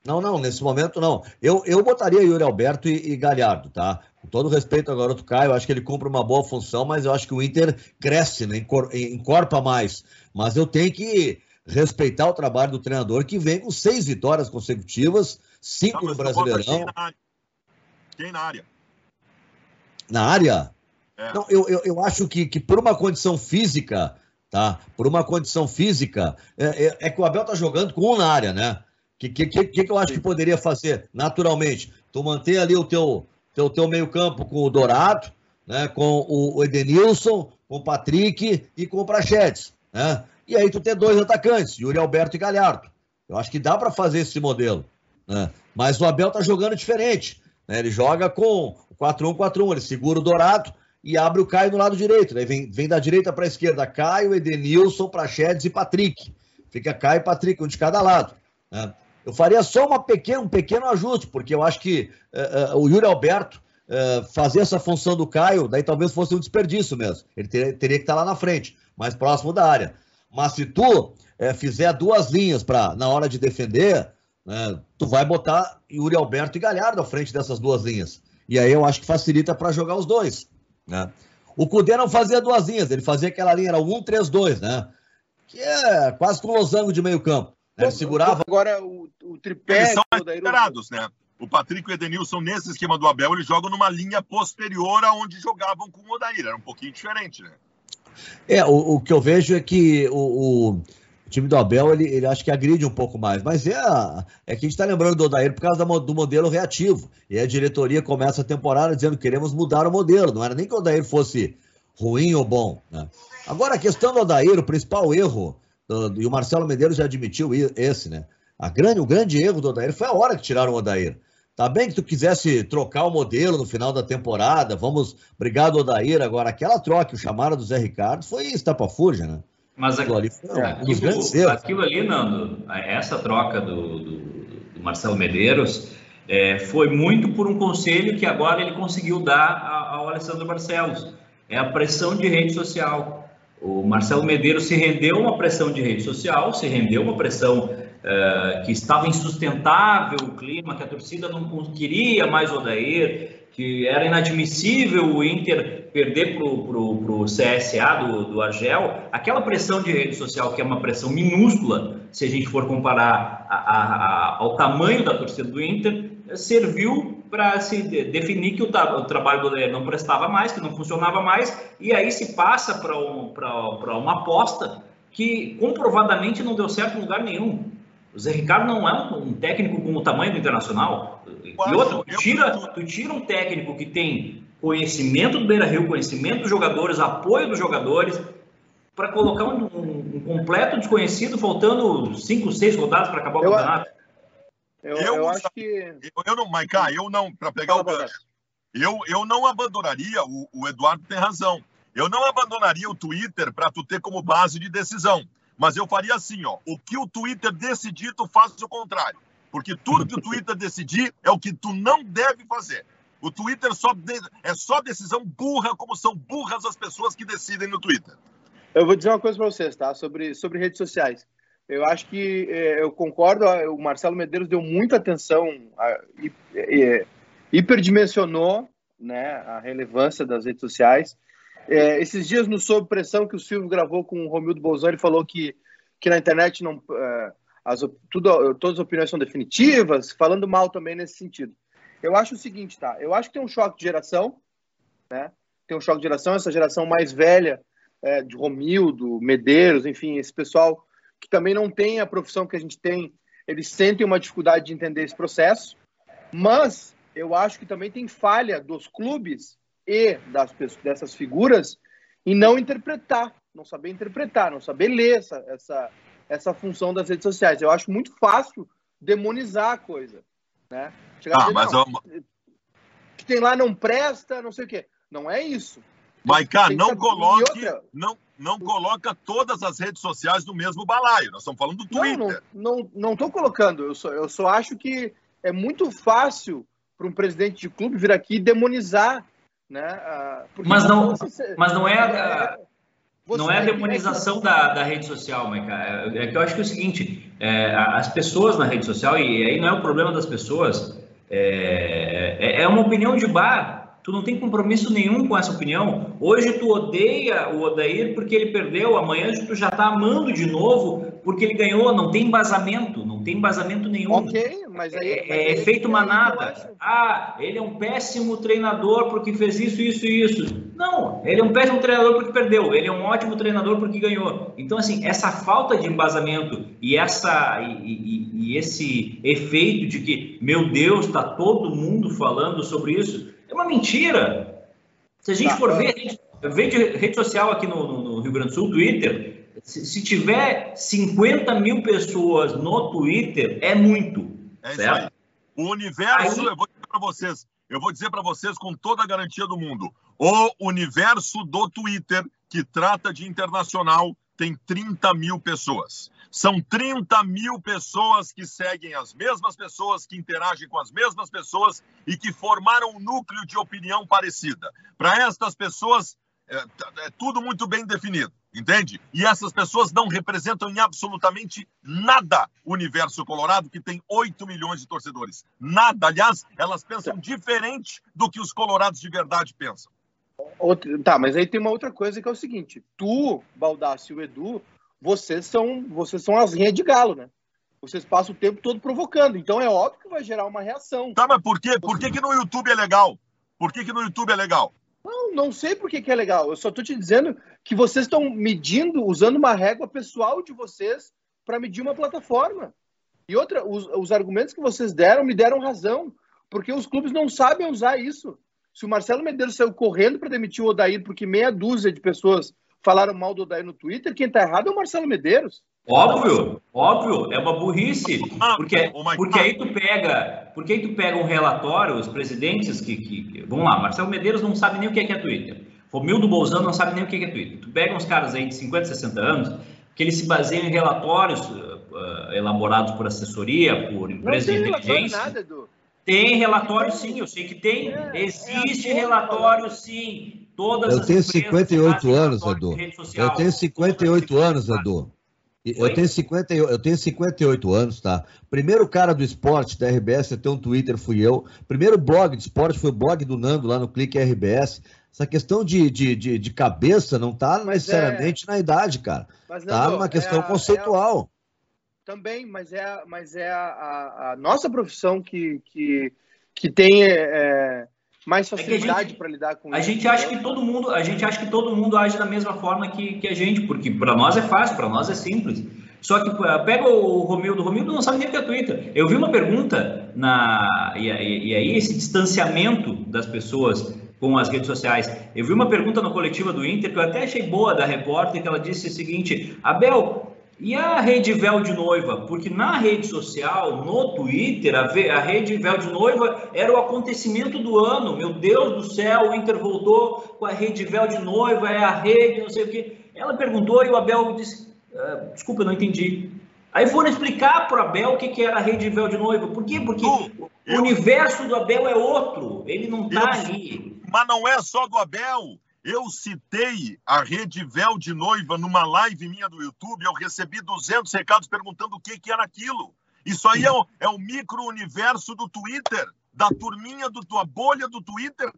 Não, não, nesse momento não. Eu, eu botaria Yuri Alberto e, e Galhardo, tá? Com todo respeito ao garoto Caio, eu acho que ele cumpre uma boa função, mas eu acho que o Inter cresce, né? Encor, encorpa mais. Mas eu tenho que respeitar o trabalho do treinador, que vem com seis vitórias consecutivas, cinco não, no Brasileirão. Quem na área? Na área? É. Não, eu, eu, eu acho que, que por uma condição física, tá? Por uma condição física, é, é, é que o Abel tá jogando com um na área, né? Que que, que, que eu acho que poderia fazer naturalmente? Tu manter ali o teu, teu, teu meio campo com o Dourado, né? Com o Edenilson, com o Patrick e com o Prachetes, né? E aí tu tem dois atacantes, Yuri Alberto e Galhardo. Eu acho que dá para fazer esse modelo, né? Mas o Abel tá jogando diferente. Ele joga com quatro um quatro um, ele segura o Dourado e abre o Caio no lado direito. Né? Vem, vem da direita para a esquerda, Caio, Edenilson, Prachedes e Patrick. Fica Caio e Patrick, um de cada lado. Né? Eu faria só uma pequena, um pequeno ajuste, porque eu acho que uh, uh, o Yuri Alberto uh, fazer essa função do Caio, daí talvez fosse um desperdício mesmo. Ele ter, teria que estar lá na frente, mais próximo da área. Mas se tu uh, fizer duas linhas pra, na hora de defender... É, tu vai botar Yuri Alberto e Galhardo à frente dessas duas linhas. E aí eu acho que facilita para jogar os dois. Né? O Coudet não fazia duas linhas, ele fazia aquela linha, era o um três dois, né? Que é quase com um losango de meio campo. Né? Ele segurava. Agora o, o tripé. Eles são esperados, né? O Patrick e o Edenilson, nesse esquema do Abel, eles jogam numa linha posterior aonde jogavam com o Odair. Era um pouquinho diferente, né? É, o, o que eu vejo é que o. o... O time do Abel, ele, ele acho que agride um pouco mais, mas é, é que a gente tá lembrando do Odair por causa da, do modelo reativo, e a diretoria começa a temporada dizendo que queremos mudar o modelo, não era nem que o Odair fosse ruim ou bom, né? Agora a questão do Odair, o principal erro, do, e o Marcelo Medeiros já admitiu esse, né, a grande, o grande erro do Odair foi a hora que tiraram o Odair. Tá bem que tu quisesse trocar o modelo no final da temporada, vamos, obrigado Odair, agora aquela troca que chamaram do Zé Ricardo foi estapafúrdia, né? Mas aquilo ali, aquilo, aquilo ali, Nando, essa troca do, do, do Marcelo Medeiros é, foi muito por um conselho que agora ele conseguiu dar ao Alessandro Barcelos. É a pressão de rede social. O Marcelo Medeiros se rendeu a uma pressão de rede social, se rendeu a uma pressão é, que estava insustentável o clima, que a torcida não queria mais o Odair, que era inadmissível o Inter perder pro, pro, pro C S A do, do Argel, aquela pressão de rede social, que é uma pressão minúscula, se a gente for comparar a, a, a, ao tamanho da torcida do Inter, serviu para se definir que o, o trabalho do Odair não prestava mais, que não funcionava mais, e aí se passa para um, uma aposta que comprovadamente não deu certo em lugar nenhum. O Zé Ricardo não é um, um técnico com o tamanho do Internacional. Quase. E outra, tu tira, tu tira um técnico que tem conhecimento do Beira-Rio, conhecimento dos jogadores, apoio dos jogadores, para colocar um, um, um completo desconhecido, faltando cinco, seis rodadas para acabar o eu, campeonato. Eu, eu, eu acho que... Eu, eu não, Maiká, eu não, para pegar o gancho, eu, eu não abandonaria, o, o Eduardo tem razão, eu não abandonaria o Twitter para tu ter como base de decisão. Mas eu faria assim, ó, o que o Twitter decidir, tu faz o contrário. Porque tudo que o Twitter decidir é o que tu não deve fazer. O Twitter só de... é só decisão burra, como são burras as pessoas que decidem no Twitter. Eu vou dizer uma coisa para vocês, tá? Sobre, sobre redes sociais. Eu acho que, eh, eu concordo, o Marcelo Medeiros deu muita atenção, a, e, e, hiperdimensionou, né, a relevância das redes sociais. É, esses dias no Sob Pressão, que o Silvio gravou com o Romildo Bolzoni, falou que, que na internet não, é, as, tudo, todas as opiniões são definitivas, falando mal também nesse sentido. Eu acho o seguinte, tá? Eu acho que tem um choque de geração, né? Tem um choque de geração, essa geração mais velha, é, de Romildo, Medeiros, enfim, esse pessoal que também não tem a profissão que a gente tem, eles sentem uma dificuldade de entender esse processo, mas eu acho que também tem falha dos clubes e das pessoas, dessas figuras, e não interpretar, não saber interpretar, não saber ler essa, essa, essa função das redes sociais. Eu acho muito fácil demonizar a coisa, né? Chegar ah, a dizer, mas não, eu... que tem lá não presta, não sei o quê. Não é isso. Maiká, não coloque, outra... não, não coloca todas as redes sociais no mesmo balaio. Nós estamos falando do Twitter. Não, não, não estou colocando. Eu só, eu só acho que é muito fácil para um presidente de clube vir aqui e demonizar, né? Mas não, você, mas não é a, não é a demonização da, da rede social, Maiká. É que eu acho que é o seguinte, é, as pessoas na rede social, e aí não é o problema das pessoas, é, é uma opinião de bar, tu não tem compromisso nenhum com essa opinião. Hoje tu odeia o Odair porque ele perdeu, amanhã tu já tá amando de novo porque ele ganhou, não tem embasamento, não tem embasamento nenhum. Ok, mas aí... É, mas é efeito manada. Ah, ele é um péssimo treinador porque fez isso, isso e isso. Não, ele é um péssimo treinador porque perdeu, ele é um ótimo treinador porque ganhou. Então, assim, essa falta de embasamento e, essa, e, e, e esse efeito de que, meu Deus, tá todo mundo falando sobre isso, é uma mentira. Se a gente tá, for tá. ver, ver de rede social aqui no, no, no Rio Grande do Sul, Twitter... Se tiver cinquenta mil pessoas no Twitter, é muito. É certo? Isso aí. O universo, aí... eu vou dizer para vocês, eu vou dizer para vocês com toda a garantia do mundo, o universo do Twitter, que trata de internacional, tem trinta mil pessoas. São trinta mil pessoas que seguem as mesmas pessoas, que interagem com as mesmas pessoas e que formaram um núcleo de opinião parecida. Para estas pessoas, é, é tudo muito bem definido. Entende? E essas pessoas não representam em absolutamente nada o universo colorado, que tem oito milhões de torcedores. Nada. Aliás, elas pensam tá. diferente do que os colorados de verdade pensam. Outra, tá, mas aí tem uma outra coisa que é o seguinte. Tu, Baldasso e o Edu, vocês são, vocês são as rinhas de galo, né? Vocês passam o tempo todo provocando. Então é óbvio que vai gerar uma reação. Tá, mas por quê? Por que que no YouTube é legal? Por que que no YouTube é legal? Não, não sei por que que é legal. Eu só estou te dizendo que vocês estão medindo, usando uma régua pessoal de vocês para medir uma plataforma. E outra, os, os argumentos que vocês deram me deram razão, porque os clubes não sabem usar isso. Se o Marcelo Medeiros saiu correndo para demitir o Odair porque meia dúzia de pessoas falaram mal do Odair no Twitter, quem está errado é o Marcelo Medeiros. Óbvio, óbvio, é uma burrice, porque, porque, aí tu pega, porque aí tu pega um relatório, os presidentes que, que... Vamos lá, Marcelo Medeiros não sabe nem o que é, que é Twitter, Romildo Bolzano não sabe nem o que é, que é Twitter. Tu pega uns caras aí de cinquenta, sessenta anos, que eles se baseiam em relatórios uh, elaborados por assessoria, por empresas de inteligência. Não tem relatório nada, Edu. Tem relatório sim, eu sei que tem, é, existe é relatório sim. Todas eu tenho as cinquenta e oito anos, Edu. Social, eu tenho cinquenta e oito anos, Edu. Eu tenho, cinquenta, eu tenho cinquenta e oito anos, tá? Primeiro cara do esporte da R B S, até um Twitter fui eu. Primeiro blog de esporte foi o blog do Nando lá no Clique R B S. Essa questão de, de, de, de cabeça não está necessariamente é. na idade, cara. Está numa questão é a, conceitual. É a, também, mas é, a, mas é a, a nossa profissão que, que, que tem é, mais facilidade é para lidar com a isso. Gente acha que todo mundo, a gente acha que todo mundo age da mesma forma que, que a gente, porque para nós é fácil, para nós é simples. Só que pega o Romildo, o Romildo não sabe nem o que é Twitter. Eu vi uma pergunta, na, e, e, e aí esse distanciamento das pessoas com as redes sociais. Eu vi uma pergunta na coletiva do Inter, que eu até achei boa, da repórter, que ela disse o seguinte: Abel, e a rede véu de noiva? Porque na rede social, no Twitter, a rede véu de noiva era o acontecimento do ano. Meu Deus do céu, o Inter voltou com a rede véu de noiva, é a rede, não sei o quê. Ela perguntou e o Abel disse, ah, desculpa, não entendi. Aí foram explicar para o Abel o que, que era a rede véu de noiva. Por quê? Porque eu, eu, o universo do Abel é outro, ele não está ali. Mas não é só do Abel. Eu citei a rede véu de noiva numa live minha do YouTube, eu recebi duzentos recados perguntando o que, que era aquilo. Isso aí é o, é o micro-universo do Twitter, da turminha, do, da bolha do Twitter,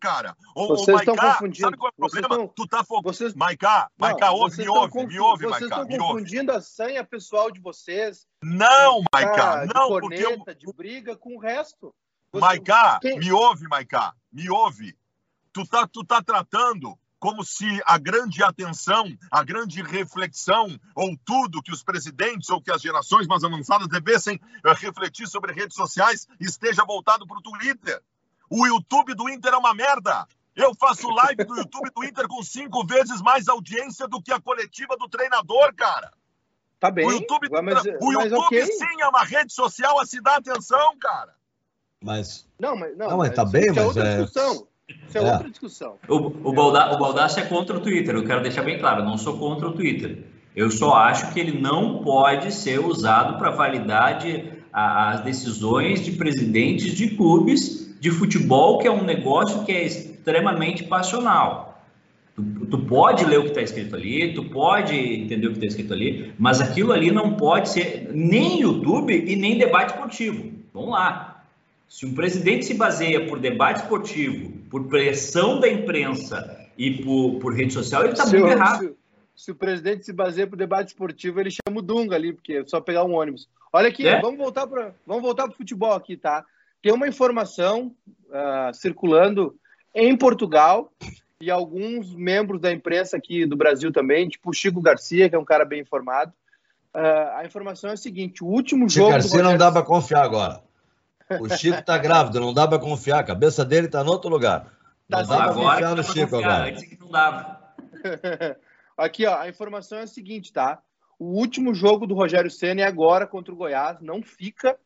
cara. Ô, Maiká, sabe qual é o problema? Tão... Tu tá fo... vocês... Maiká, Maiká, não, ouve, me ouve, confu... me ouve, Maiká, me ouve. Vocês estão confundindo a senha pessoal de vocês. Não, Maiká, não, porque... De corneta, de briga com o resto. Você... Maiká, Quem... me ouve, Maiká, me ouve. Tu tá, tu tá tratando como se a grande atenção, a grande reflexão, ou tudo que os presidentes ou que as gerações mais avançadas devessem refletir sobre redes sociais esteja voltado para o Twitter. O YouTube do Inter é uma merda. Eu faço live do YouTube do Inter com cinco vezes mais audiência do que a coletiva do treinador, cara. Tá bem. O YouTube, mas, o YouTube mas, okay. sim é uma rede social a se dar atenção, cara. Mas... Não, mas, não, não, mas tá bem, mas... É outra discussão. Isso é, é outra discussão. O, o, Balda, o Baldasso é contra o Twitter, eu quero deixar bem claro, eu não sou contra o Twitter. Eu só acho que ele não pode ser usado para validar de, a, as decisões de presidentes de clubes de futebol, que é um negócio que é extremamente passional. Tu, tu pode ler o que está escrito ali, tu pode entender o que está escrito ali, mas aquilo ali não pode ser nem YouTube e nem debate esportivo. Vamos lá. Se um presidente se baseia por debate esportivo, por pressão da imprensa e por, por rede social, ele está muito errado. Se, se o presidente se baseia por debate esportivo, ele chama o Dunga ali, porque é só pegar um ônibus. Olha aqui, é? vamos voltar para o futebol aqui, tá? Tem uma informação uh, circulando em Portugal e alguns membros da imprensa aqui do Brasil também, tipo o Chico Garcia, que é um cara bem informado. Uh, a informação é a seguinte, o último jogo... Chico Garcia não dá para confiar agora. O Chico tá grávido, não dá pra confiar. A cabeça dele tá em outro lugar. Não dá pra confiar no Chico agora. Antes que não dava. Aqui, ó, a informação é a seguinte, tá? O último jogo do Rogério Ceni é agora contra o Goiás, não fica.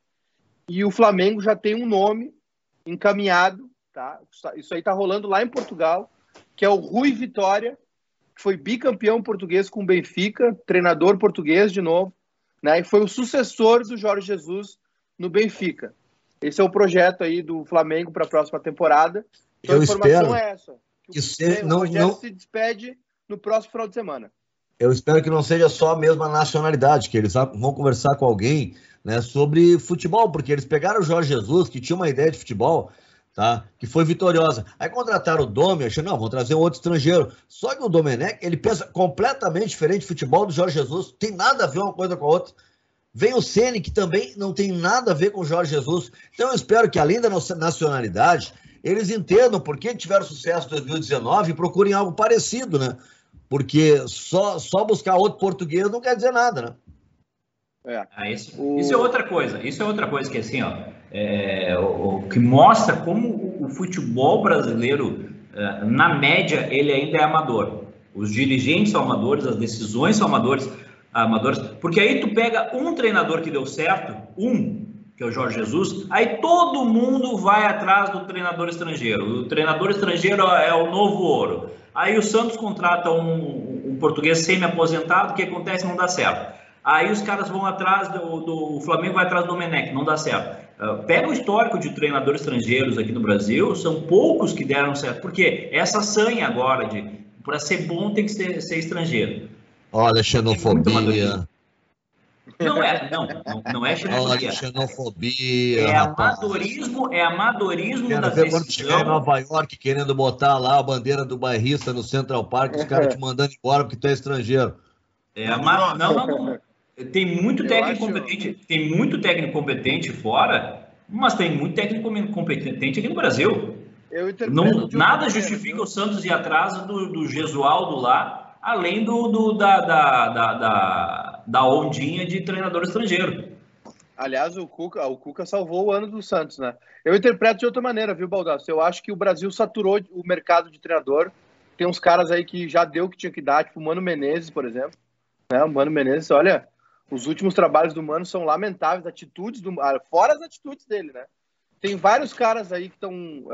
E o Flamengo já tem um nome encaminhado, tá? Isso aí tá rolando lá em Portugal, que é o Rui Vitória, que foi bicampeão português com o Benfica, treinador português de novo, né? E foi o sucessor do Jorge Jesus no Benfica. Esse é o projeto aí do Flamengo para a próxima temporada. Então, eu a informação espero é essa. Que que o não, não... se despede no próximo final de semana. Eu espero que não seja só a mesma nacionalidade, que eles vão conversar com alguém, né, sobre futebol, porque eles pegaram o Jorge Jesus, que tinha uma ideia de futebol, tá, que foi vitoriosa. Aí contrataram o Domi, achando, não, vão trazer um outro estrangeiro. Só que o Domenech, ele pensa completamente diferente de futebol do Jorge Jesus. Tem nada a ver uma coisa com a outra. Vem o Ceni, que também não tem nada a ver com o Jorge Jesus. Então eu espero que, além da nossa nacionalidade, eles entendam por que tiveram sucesso em dois mil e dezenove e procurem algo parecido, né? Porque só, só buscar outro português não quer dizer nada, né? É. Ah, isso, o... isso é outra coisa. Isso é outra coisa que, assim, ó, é, o, o, que mostra como o futebol brasileiro, na média, ele ainda é amador. Os dirigentes são amadores, as decisões são amadores. Amadores, porque aí tu pega um treinador que deu certo, um, que é o Jorge Jesus, aí todo mundo vai atrás do treinador estrangeiro. O treinador estrangeiro é o novo ouro. Aí o Santos contrata um, um português semi-aposentado, o que acontece? Não dá certo. Aí os caras vão atrás do, do o Flamengo vai atrás do Domenech, não dá certo. Uh, pega o histórico de treinadores estrangeiros aqui no Brasil, são poucos que deram certo. Porque essa sanha agora de para ser bom tem que ser, ser estrangeiro. Olha, xenofobia, Não é, não, não, não é xenofobia. É xenofobia, é amadorismo, é amadorismo da decisão. Quando chegar em Nova York querendo botar lá a bandeira do bairrista no Central Park, os caras te mandando embora porque tu é estrangeiro. É, ama... não, não, não. Tem muito técnico competente, tem muito técnico competente fora, mas tem muito técnico competente aqui no Brasil. Eu não, nada justifica o Santos ir atrás do, do Gesualdo lá, além do, do, da, da, da, da, da ondinha de treinador estrangeiro. Aliás, o Cuca, o Cuca salvou o ano do Santos, né? Eu interpreto de outra maneira, viu, Baldasso? Eu acho que o Brasil saturou o mercado de treinador. Tem uns caras aí que já deu o que tinha que dar, tipo o Mano Menezes, por exemplo. Né? O Mano Menezes, olha, os últimos trabalhos do Mano são lamentáveis, atitudes do, fora as atitudes dele, né? Tem vários caras aí que estão...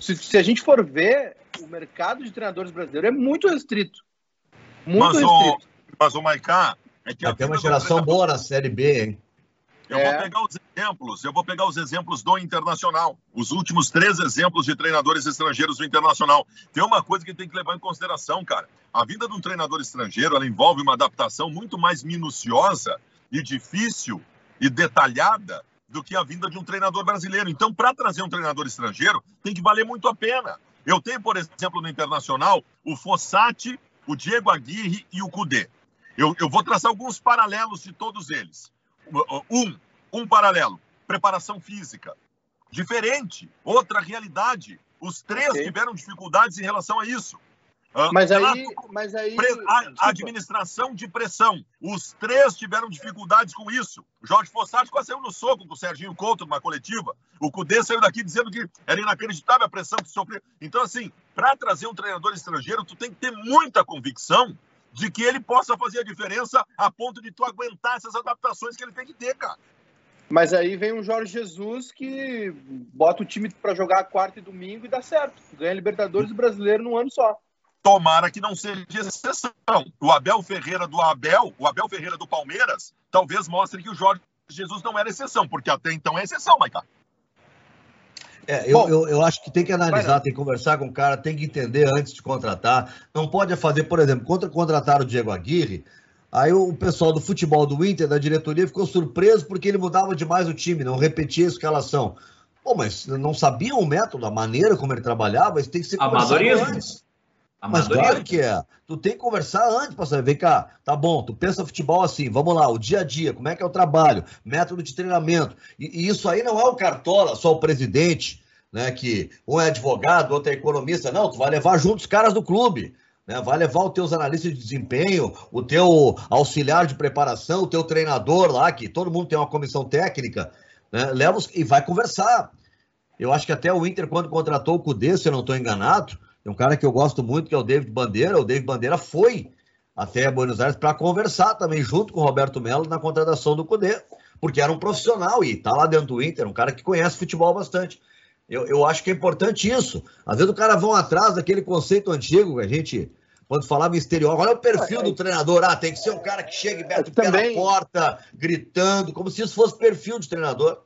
Se, se a gente for ver, o mercado de treinadores brasileiro é muito restrito. Muito mas restrito. O, mas o Maiká... É que tem uma geração boa na Série B, hein? Eu é. vou pegar os exemplos, eu vou pegar os exemplos do Internacional. Os últimos três exemplos de treinadores estrangeiros do Internacional. Tem uma coisa que tem que levar em consideração, cara. A vinda de um treinador estrangeiro, ela envolve uma adaptação muito mais minuciosa e difícil e detalhada do que a vinda de um treinador brasileiro. Então, para trazer um treinador estrangeiro, tem que valer muito a pena. Eu tenho, por exemplo, no Internacional, o Fossati, o Diego Aguirre e o Coudet. Eu, eu vou traçar alguns paralelos de todos eles. Um, um paralelo, preparação física. Diferente, outra realidade. Os três okay. tiveram dificuldades em relação a isso. Mas ah, aí... Mas aí... A administração de pressão. Os três tiveram dificuldades com isso. O Jorge Fossati quase saiu no soco com o Serginho Couto numa coletiva. O Coudet saiu daqui dizendo que era inacreditável a pressão que sofreu. Então, assim, para trazer um treinador estrangeiro, tu tem que ter muita convicção de que ele possa fazer a diferença a ponto de tu aguentar essas adaptações que ele tem que ter, cara. Mas aí vem um Jorge Jesus que bota o time para jogar quarta e domingo e dá certo. Ganha Libertadores e Brasileiro num ano só. Tomara que não seja exceção. O Abel Ferreira do Abel, o Abel Ferreira do Palmeiras, talvez mostre que o Jorge Jesus não era exceção, porque até então é exceção, Maiká. É, eu, Bom, eu, eu acho que tem que analisar, tem que conversar com o cara, tem que entender antes de contratar. Não pode fazer, por exemplo, contra, contratar o Diego Aguirre, aí o pessoal do futebol do Inter, da diretoria, ficou surpreso porque ele mudava demais o time, não repetia a escalação. Pô, mas não sabiam o método, a maneira como ele trabalhava, isso tem que ser conversado antes. Mas claro que é. Tu tem que conversar antes para saber. Vem cá, tá bom, tu pensa futebol assim, vamos lá, o dia a dia, como é que é o trabalho, método de treinamento. E, e isso aí não é o Cartola, só o presidente, né? Que um é advogado, outro é economista. Não, tu vai levar junto os caras do clube, né? Vai levar os teus analistas de desempenho, o teu auxiliar de preparação, o teu treinador lá, que todo mundo tem uma comissão técnica, né? Leva os, e vai conversar. Eu acho que até o Inter, quando contratou o Coudet, se eu não estou enganado, um cara que eu gosto muito, que é o David Bandeira. O David Bandeira foi até Buenos Aires para conversar também junto com o Roberto Melo na contratação do Coudet, porque era um profissional e está lá dentro do Inter, um cara que conhece futebol bastante. Eu, eu acho que é importante isso. Às vezes o cara vão atrás daquele conceito antigo que a gente, quando falava em exterior, olha o perfil do treinador. Ah, tem que ser um cara que chega e mete o pé na porta, gritando, como se isso fosse perfil de treinador.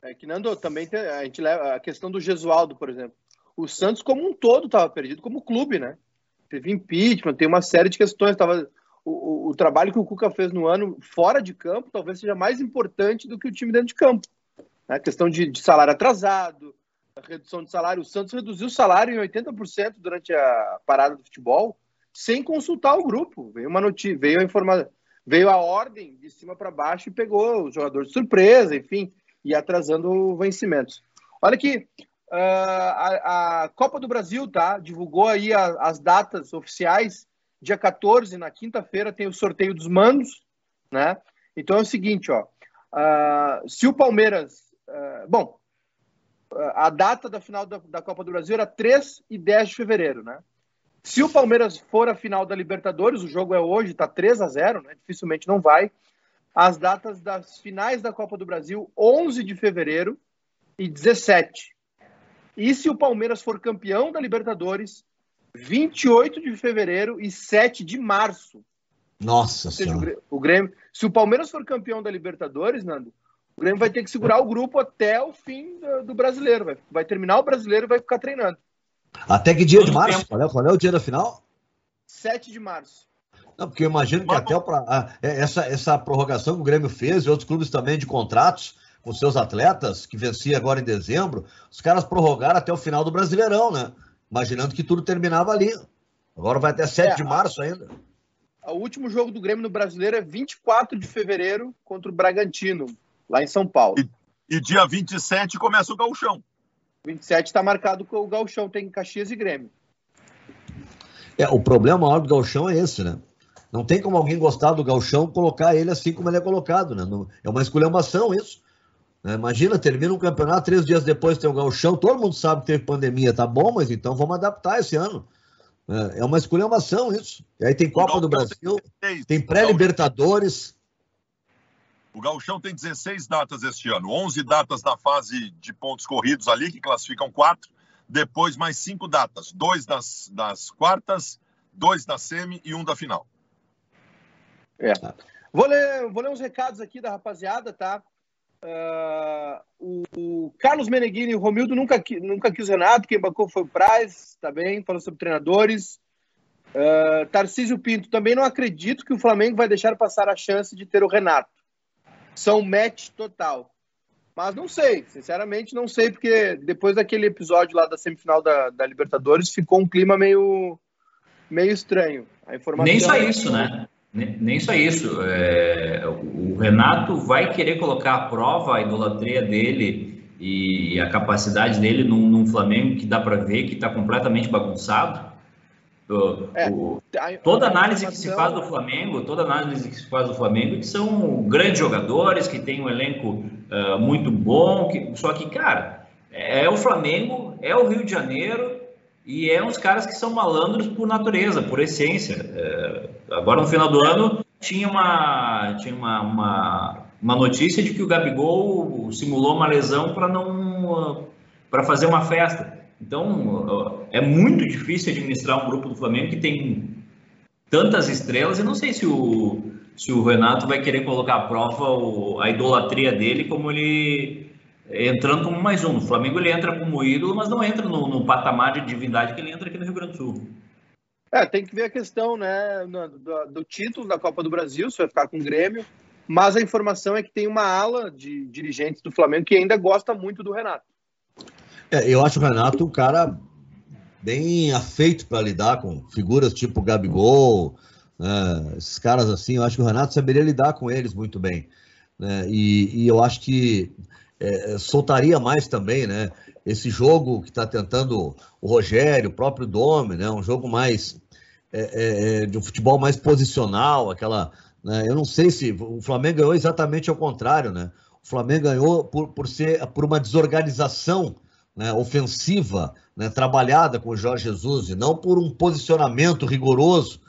É que, Nando, também tem, a gente leva a questão do Gesualdo, por exemplo. O Santos como um todo estava perdido, como clube, né? Teve impeachment, tem uma série de questões. Tava... O, o, o trabalho que o Cuca fez no ano fora de campo talvez seja mais importante do que o time dentro de campo. Né? A questão de, de salário atrasado, a redução de salário. O Santos reduziu o salário em oitenta por cento durante a parada do futebol, sem consultar o grupo. Veio uma notícia, veio a informa... veio a ordem de cima para baixo e pegou o jogador de surpresa, enfim, e atrasando vencimentos. Olha aqui. Uh, a, a Copa do Brasil, tá? Divulgou aí a, as datas oficiais. Dia quatorze, na quinta-feira, tem o sorteio dos manos, né? Então é o seguinte, ó. Uh, se o Palmeiras... Uh, bom, a data da final da, da Copa do Brasil era três e dez de fevereiro, né? Se o Palmeiras for a final da Libertadores, o jogo é hoje, tá três a zero, né? Dificilmente não vai. As datas das finais da Copa do Brasil, onze de fevereiro e dezessete. E se o Palmeiras for campeão da Libertadores, vinte e oito de fevereiro e sete de março. Nossa Senhora. O Grêmio, se o Palmeiras for campeão da Libertadores, Nando, o Grêmio vai ter que segurar o grupo até o fim do, do Brasileiro. Vai, vai terminar o Brasileiro e vai ficar treinando. Até que dia de março? Qual é, qual é o dia da final? sete de março. Não, porque eu imagino que mas, até pra, essa, essa prorrogação que o Grêmio fez e outros clubes também de contratos com seus atletas, que vencia agora em dezembro, os caras prorrogaram até o final do Brasileirão, né? Imaginando que tudo terminava ali. Agora vai até sete é, de março ainda. O último jogo do Grêmio no Brasileiro é vinte e quatro de fevereiro contra o Bragantino, lá em São Paulo. E, e dia vinte e sete começa o Gauchão. vinte e sete está marcado com o Gauchão, tem Caxias e Grêmio. É, o problema maior do Gauchão é esse, né? Não tem como alguém gostar do Gauchão colocar ele assim como ele é colocado, né? É uma esculhambação isso. Né? Imagina, termina um campeonato, três dias depois tem o Gauchão, todo mundo sabe que teve pandemia, tá bom, mas então vamos adaptar esse ano. É uma esculhambação isso. E aí tem Copa do Brasil, tem pré-Libertadores. O Gauchão tem dezesseis datas este ano, onze datas da fase de pontos corridos ali, que classificam quatro, depois mais cinco datas, dois das, das quartas, dois da semi e um da final. É. Vou ler, vou ler uns recados aqui da rapaziada, tá? Uh, o, o Carlos Meneghini, o Romildo nunca, nunca quis Renato, quem bancou foi o Praz, tá bem? Falando sobre treinadores. Uh, Tarcísio Pinto, também não acredito que o Flamengo vai deixar passar a chance de ter o Renato. São match total. Mas não sei, sinceramente não sei, porque depois daquele episódio lá da semifinal da, da Libertadores, ficou um clima meio, meio estranho. A informação... Nem só isso, né? Nem só isso. É, o Renato vai querer colocar à prova a idolatria dele e a capacidade dele num, num Flamengo que dá para ver que está completamente bagunçado. O, é, o, toda análise que se faz do Flamengo, toda análise que se faz do Flamengo, que são grandes jogadores, que tem um elenco uh, muito bom, que, só que, cara, é o Flamengo, é o Rio de Janeiro e é uns caras que são malandros por natureza, por essência. É, agora no final do ano tinha uma, tinha uma, uma, uma notícia de que o Gabigol simulou uma lesão para não para fazer uma festa. Então, é muito difícil administrar um grupo do Flamengo que tem tantas estrelas. E não sei se o, se o Renato vai querer colocar à prova o, a idolatria dele como ele entrando como mais um. O Flamengo ele entra como ídolo, mas não entra no, no patamar de divindade que ele entra aqui no Rio Grande do Sul. É, tem que ver a questão, né, do, do título da Copa do Brasil, se vai ficar com o Grêmio. Mas a informação é que tem uma ala de dirigentes do Flamengo que ainda gosta muito do Renato. É, eu acho o Renato um cara bem afeito para lidar com figuras tipo Gabigol, né, esses caras assim. Eu acho que o Renato saberia lidar com eles muito bem, né, e, e eu acho que é, soltaria mais também, né, esse jogo que está tentando o Rogério, o próprio Domi, né, um jogo mais é, é, de um futebol mais posicional, aquela, né, eu não sei se o Flamengo ganhou exatamente ao contrário, né, o Flamengo ganhou por, por, ser, por uma desorganização, né, ofensiva, né, trabalhada com o Jorge Jesus, e não por um posicionamento rigoroso,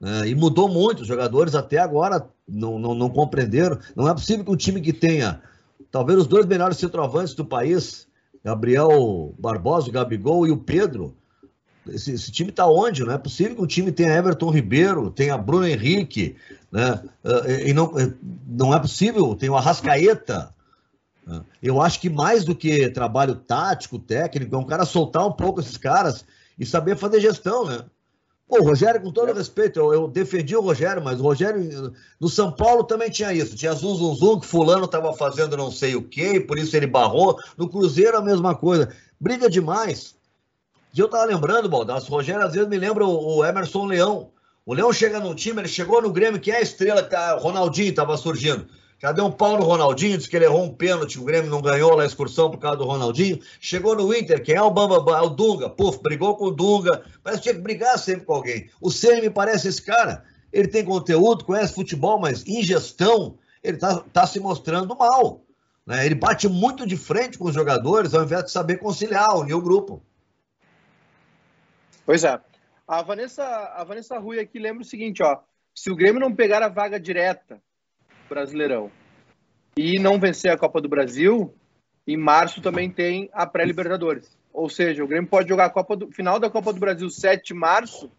né, e mudou muito, os jogadores até agora não, não, não compreenderam. Não é possível que um time que tenha talvez os dois melhores centroavantes do país, Gabriel Barbosa, o Gabigol e o Pedro, esse, esse time está onde? Não é possível que um time tenha Everton Ribeiro, tenha Bruno Henrique, né, e não, não é possível, tem o Arrascaeta. Eu acho que mais do que trabalho tático, técnico, é um cara soltar um pouco esses caras e saber fazer gestão, né? Pô, o Rogério, com todo respeito, eu, eu defendi o Rogério, mas o Rogério no São Paulo também tinha isso, tinha zum, zum, zum, que fulano estava fazendo não sei o quê, por isso ele barrou. No Cruzeiro a mesma coisa, briga demais. E eu tava lembrando, Baldasso, o Rogério às vezes me lembra o, o Emerson Leão. O Leão chega num time, ele chegou no Grêmio, que é a estrela, o Ronaldinho estava surgindo. Já deu um pau no Ronaldinho, disse que ele errou um pênalti, o Grêmio não ganhou lá a excursão por causa do Ronaldinho. Chegou no Inter, quem é o Bambambam? É o Dunga. Puf, brigou com o Dunga. Parece que tinha que brigar sempre com alguém. O Ceni me parece esse cara. Ele tem conteúdo, conhece futebol, mas em gestão ele tá, tá se mostrando mal, né? Ele bate muito de frente com os jogadores, ao invés de saber conciliar, unir o grupo. Pois é. A Vanessa, a Vanessa Rui aqui lembra o seguinte, ó. Se o Grêmio não pegar a vaga direta Brasileirão e não vencer a Copa do Brasil, em março também tem a pré-Libertadores. Ou seja, o Grêmio pode jogar a Copa do, final da Copa do Brasil sete de março,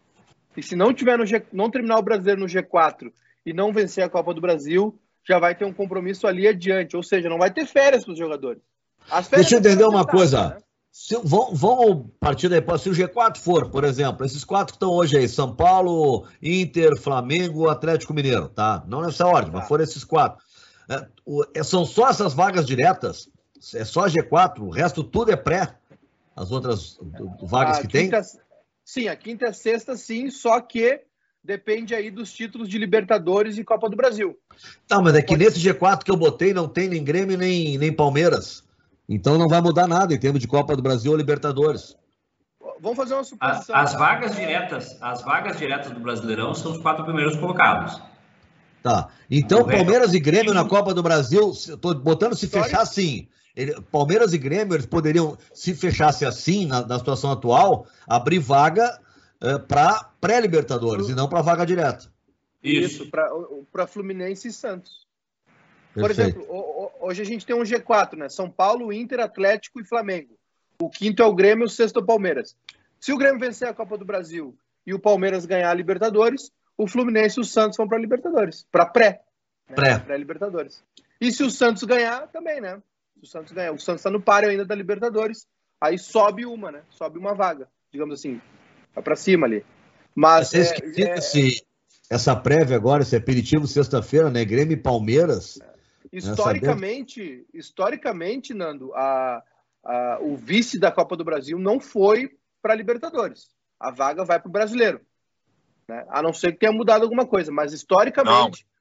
e se não tiver no G, não terminar o Brasileiro no G quatro e não vencer a Copa do Brasil, já vai ter um compromisso ali adiante. Ou seja, não vai ter férias para os jogadores. As férias. Deixa eu entender uma coisa. Né? Se, vão, vão partir da hipótese, se o G quatro for, por exemplo, esses quatro que estão hoje aí, São Paulo, Inter, Flamengo, Atlético Mineiro, tá? Não nessa ordem, tá, mas foram esses quatro. É, o, é, são só essas vagas diretas, é só G quatro, o resto tudo é pré, as outras vagas a que quinta, tem? Sim, a quinta e a sexta sim, só que depende aí dos títulos de Libertadores e Copa do Brasil. Tá, mas é que nesse G quatro que eu botei não tem nem Grêmio nem, nem Palmeiras. Então não vai mudar nada em termos de Copa do Brasil ou Libertadores. Vamos fazer uma suposição. As, as vagas diretas, as vagas diretas do Brasileirão são os quatro primeiros colocados. Tá. Então o Palmeiras resto... e Grêmio na Copa do Brasil, estou botando se fechar assim. Ele, Palmeiras e Grêmio, eles poderiam, se fechasse assim na, na situação atual, abrir vaga é, para pré-Libertadores e não para vaga direta. Isso, Isso para Fluminense e Santos. Por Perfeito. exemplo, hoje a gente tem um G quatro, né? São Paulo, Inter, Atlético e Flamengo. O quinto é o Grêmio, o sexto é o Palmeiras. Se o Grêmio vencer a Copa do Brasil e o Palmeiras ganhar a Libertadores, o Fluminense e o Santos vão para Libertadores, para pré, né? pré. Pré-Libertadores. E se o Santos ganhar, também, né? O Santos ganha. O Santos está no páreo ainda da Libertadores, aí sobe uma, né? Sobe uma vaga, digamos assim, vai para cima ali. Mas é, é, esse, essa prévia agora, esse aperitivo sexta-feira, né? Grêmio e Palmeiras. Historicamente, historicamente, Nando, a, a, o vice da Copa do Brasil não foi para Libertadores. A vaga vai para o Brasileiro, né? A não ser que tenha mudado alguma coisa, mas historicamente. Não.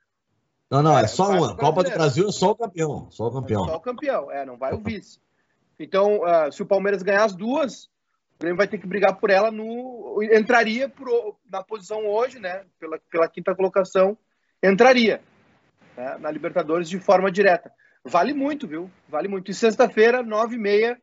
Não, não, é, é só uma. Copa do Brasil é só o campeão. Só o campeão. É só o campeão, é, não vai o vice. Então, uh, se o Palmeiras ganhar as duas, o Grêmio vai ter que brigar por ela no... Entraria pro... na posição hoje, né? Pela, pela quinta colocação, entraria, né? Na Libertadores de forma direta. Vale muito, viu? Vale muito. E sexta-feira, nove e meia,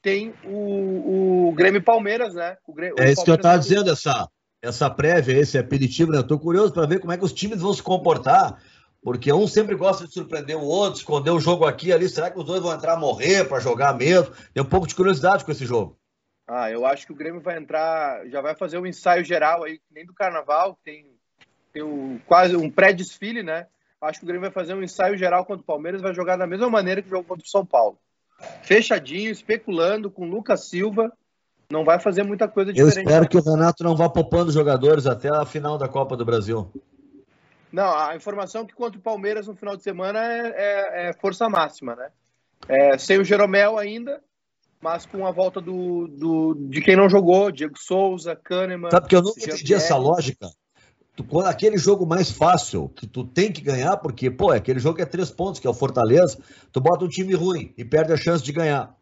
tem o, o Grêmio Palmeiras, né? O Grêmio, é isso que eu estava dizendo, essa, essa prévia, esse aperitivo, né? Eu tô curioso para ver como é que os times vão se comportar. Porque um sempre gosta de surpreender o outro, esconder o jogo aqui e ali. Será que os dois vão entrar a morrer para jogar mesmo? Tem um pouco de curiosidade com esse jogo. Ah, eu acho que o Grêmio vai entrar, já vai fazer um ensaio geral aí, nem do Carnaval, tem, tem o, quase um pré-desfile, né? Acho que o Grêmio vai fazer um ensaio geral contra o Palmeiras, vai jogar da mesma maneira que jogou contra o São Paulo. Fechadinho, especulando, com o Lucas Silva, não vai fazer muita coisa diferente. Eu espero que o Renato não vá poupando jogadores até a final da Copa do Brasil. Não, a informação que contra o Palmeiras no final de semana é, é, é força máxima, né? É, sem o Jeromel ainda, mas com a volta do, do, de quem não jogou, Diego Souza, Kahneman... Sabe que eu nunca entendi essa lógica? Tu, quando aquele jogo mais fácil, que tu tem que ganhar, porque, pô, é aquele jogo que é três pontos, que é o Fortaleza, tu bota um time ruim e perde a chance de ganhar.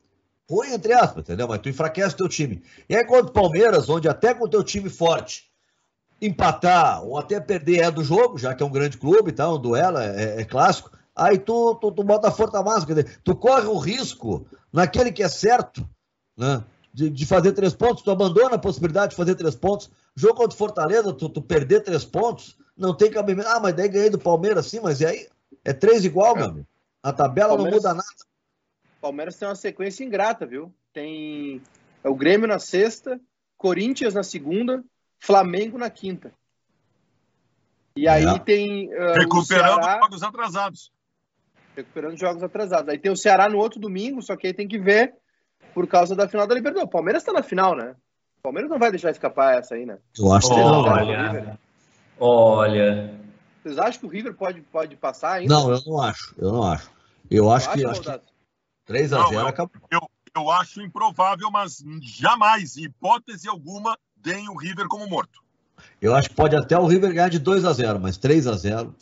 Ruim, entre aspas, entendeu? Mas tu enfraquece o teu time. E aí contra o Palmeiras, onde até com o teu time forte... empatar ou até perder é do jogo, já que é um grande clube, tá? Um duelo, é, é clássico, aí tu, tu, tu bota a força máxima, quer dizer, tu corre o risco naquele que é certo, né? De, de fazer três pontos, tu abandona a possibilidade de fazer três pontos, jogo contra o Fortaleza, tu, tu perder três pontos, não tem cabimento. Ah, mas daí ganhei do Palmeiras, sim, mas e aí? É três igual, é. meu amigo, a tabela Palmeiras, não muda nada. O Palmeiras tem uma sequência ingrata, viu? Tem é o Grêmio na sexta, Corinthians na segunda, Flamengo na quinta. E aí é. tem uh, Recuperando o Ceará... jogos atrasados. Recuperando jogos atrasados. Aí tem o Ceará no outro domingo, só que aí tem que ver por causa da final da Libertadores. O Palmeiras tá na final, né? O Palmeiras não vai deixar escapar essa aí, né? Eu acho que não. Olha, olha... Vocês acham que o River pode, pode passar ainda? Não, eu não acho. Eu não acho. Eu, eu acho, acho que... Acho que três a zero acabou. Eu, eu acho improvável, mas jamais, em hipótese alguma, tem o River como morto. Eu acho que pode até o River ganhar de dois a zero, mas três a zero.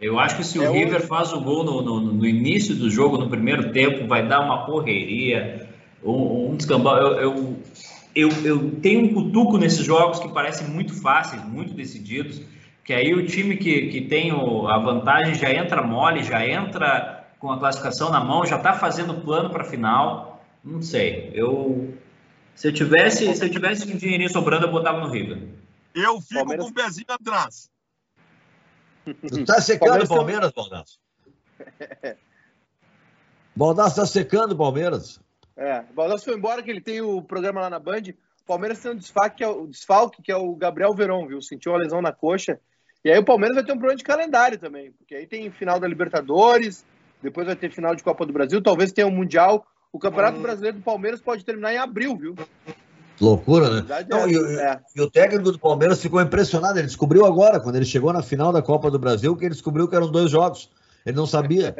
Eu acho que se o é River um... faz o gol no, no, no início do jogo, no primeiro tempo, vai dar uma correria, um, um descambau. Eu, eu, eu, eu tenho um cutuco nesses jogos que parecem muito fáceis, muito decididos, que aí o time que, que tem o, a vantagem já entra mole, já entra com a classificação na mão, já está fazendo plano para a final. Não sei, eu... Se eu tivesse, se eu tivesse um dinheirinho sobrando, eu botava no River. Eu fico Palmeiras... com o pezinho atrás. Tu tá secando o Palmeiras, Palmeiras, Baldasso? Baldasso tá secando o Palmeiras. É, o Baldasso foi embora, que ele tem o programa lá na Band. O Palmeiras tem um desfalque, que é o, desfalque, que é o Gabriel Veron, viu? Sentiu uma lesão na coxa. E aí o Palmeiras vai ter um problema de calendário também, porque aí tem final da Libertadores, depois vai ter final de Copa do Brasil, talvez tenha o Mundial. O Campeonato Brasileiro do Palmeiras pode terminar em abril, viu? Loucura, né? Verdade, não, é, e, é. E o técnico do Palmeiras ficou impressionado. Ele descobriu agora, quando ele chegou na final da Copa do Brasil, que ele descobriu que eram dois jogos. Ele não sabia.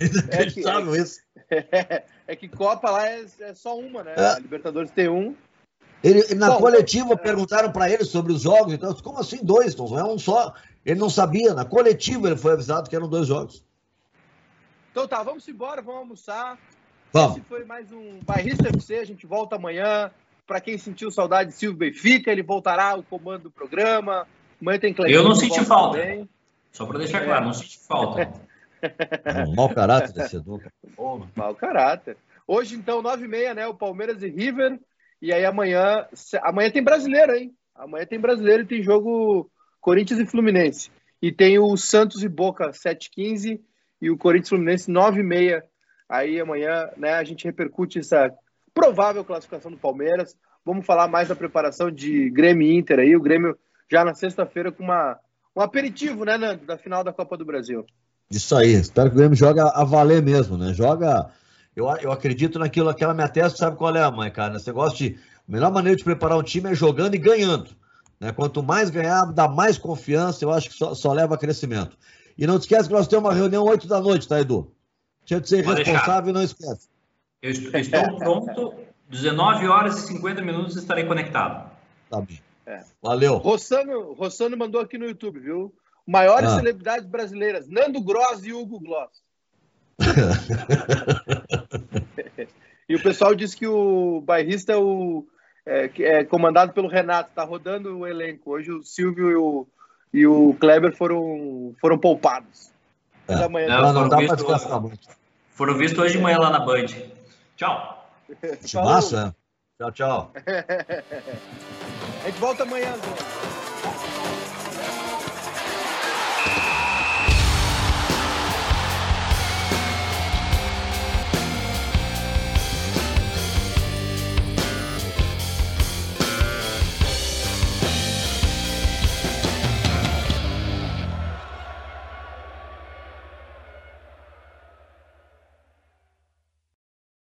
Eles acreditavam é isso. É, é que Copa lá é, é só uma, né? É. A Libertadores tem um. Ele, na Bom, coletiva é. perguntaram para ele sobre os jogos. Então, como assim dois? Não é um só. Ele não sabia. Na coletiva ele foi avisado que eram dois jogos. Então tá, vamos embora, vamos almoçar. Vamos. Esse foi mais um Bairrista F C. A gente volta amanhã. Para quem sentiu saudade de Silvio Benfica, ele voltará ao comando do programa. Amanhã tem Cleiton. Eu não senti falta. Também. Só para deixar é. claro, não senti falta. É um mau caráter desse Educa. Mau caráter. Hoje, então, nove e meia, né? O Palmeiras e River. E aí amanhã... Amanhã tem brasileiro, hein? Amanhã tem brasileiro e tem jogo Corinthians e Fluminense. E tem o Santos e Boca, sete e quinze. E o Corinthians e Fluminense, nove e meia. Aí amanhã, né? A gente repercute essa provável classificação do Palmeiras. Vamos falar mais da preparação de Grêmio e Inter aí. O Grêmio já na sexta-feira com uma, um aperitivo, né, Nando? Da final da Copa do Brasil. Isso aí. Espero que o Grêmio joga a valer mesmo, né? Joga... Eu, eu acredito naquilo, aquela minha tese, sabe qual é a mãe, cara? Você gosta de... A melhor maneira de preparar um time é jogando e ganhando. Né? Quanto mais ganhar, dá mais confiança, eu acho que só, só leva a crescimento. E não esquece que nós temos uma reunião oito da noite, tá, Edu? Deixa eu ser responsável e não esquece. Eu estou pronto, dezenove horas e cinquenta minutos estarei conectado. Tá bem. É. Valeu. Rossano, Rossano mandou aqui no YouTube, viu? Maiores ah. celebridades brasileiras, Nando Gross e Hugo Gloss. E o pessoal disse que o Bairrista o, é, é comandado pelo Renato, tá rodando o elenco. Hoje o Silvio e o, e o Kleber foram, foram poupados. É. Da manhã, não, não dá pra descansar muito. Foram vistos hoje de manhã lá na Band. Tchau. Massa. Tchau, tchau. A gente volta amanhã, Zé.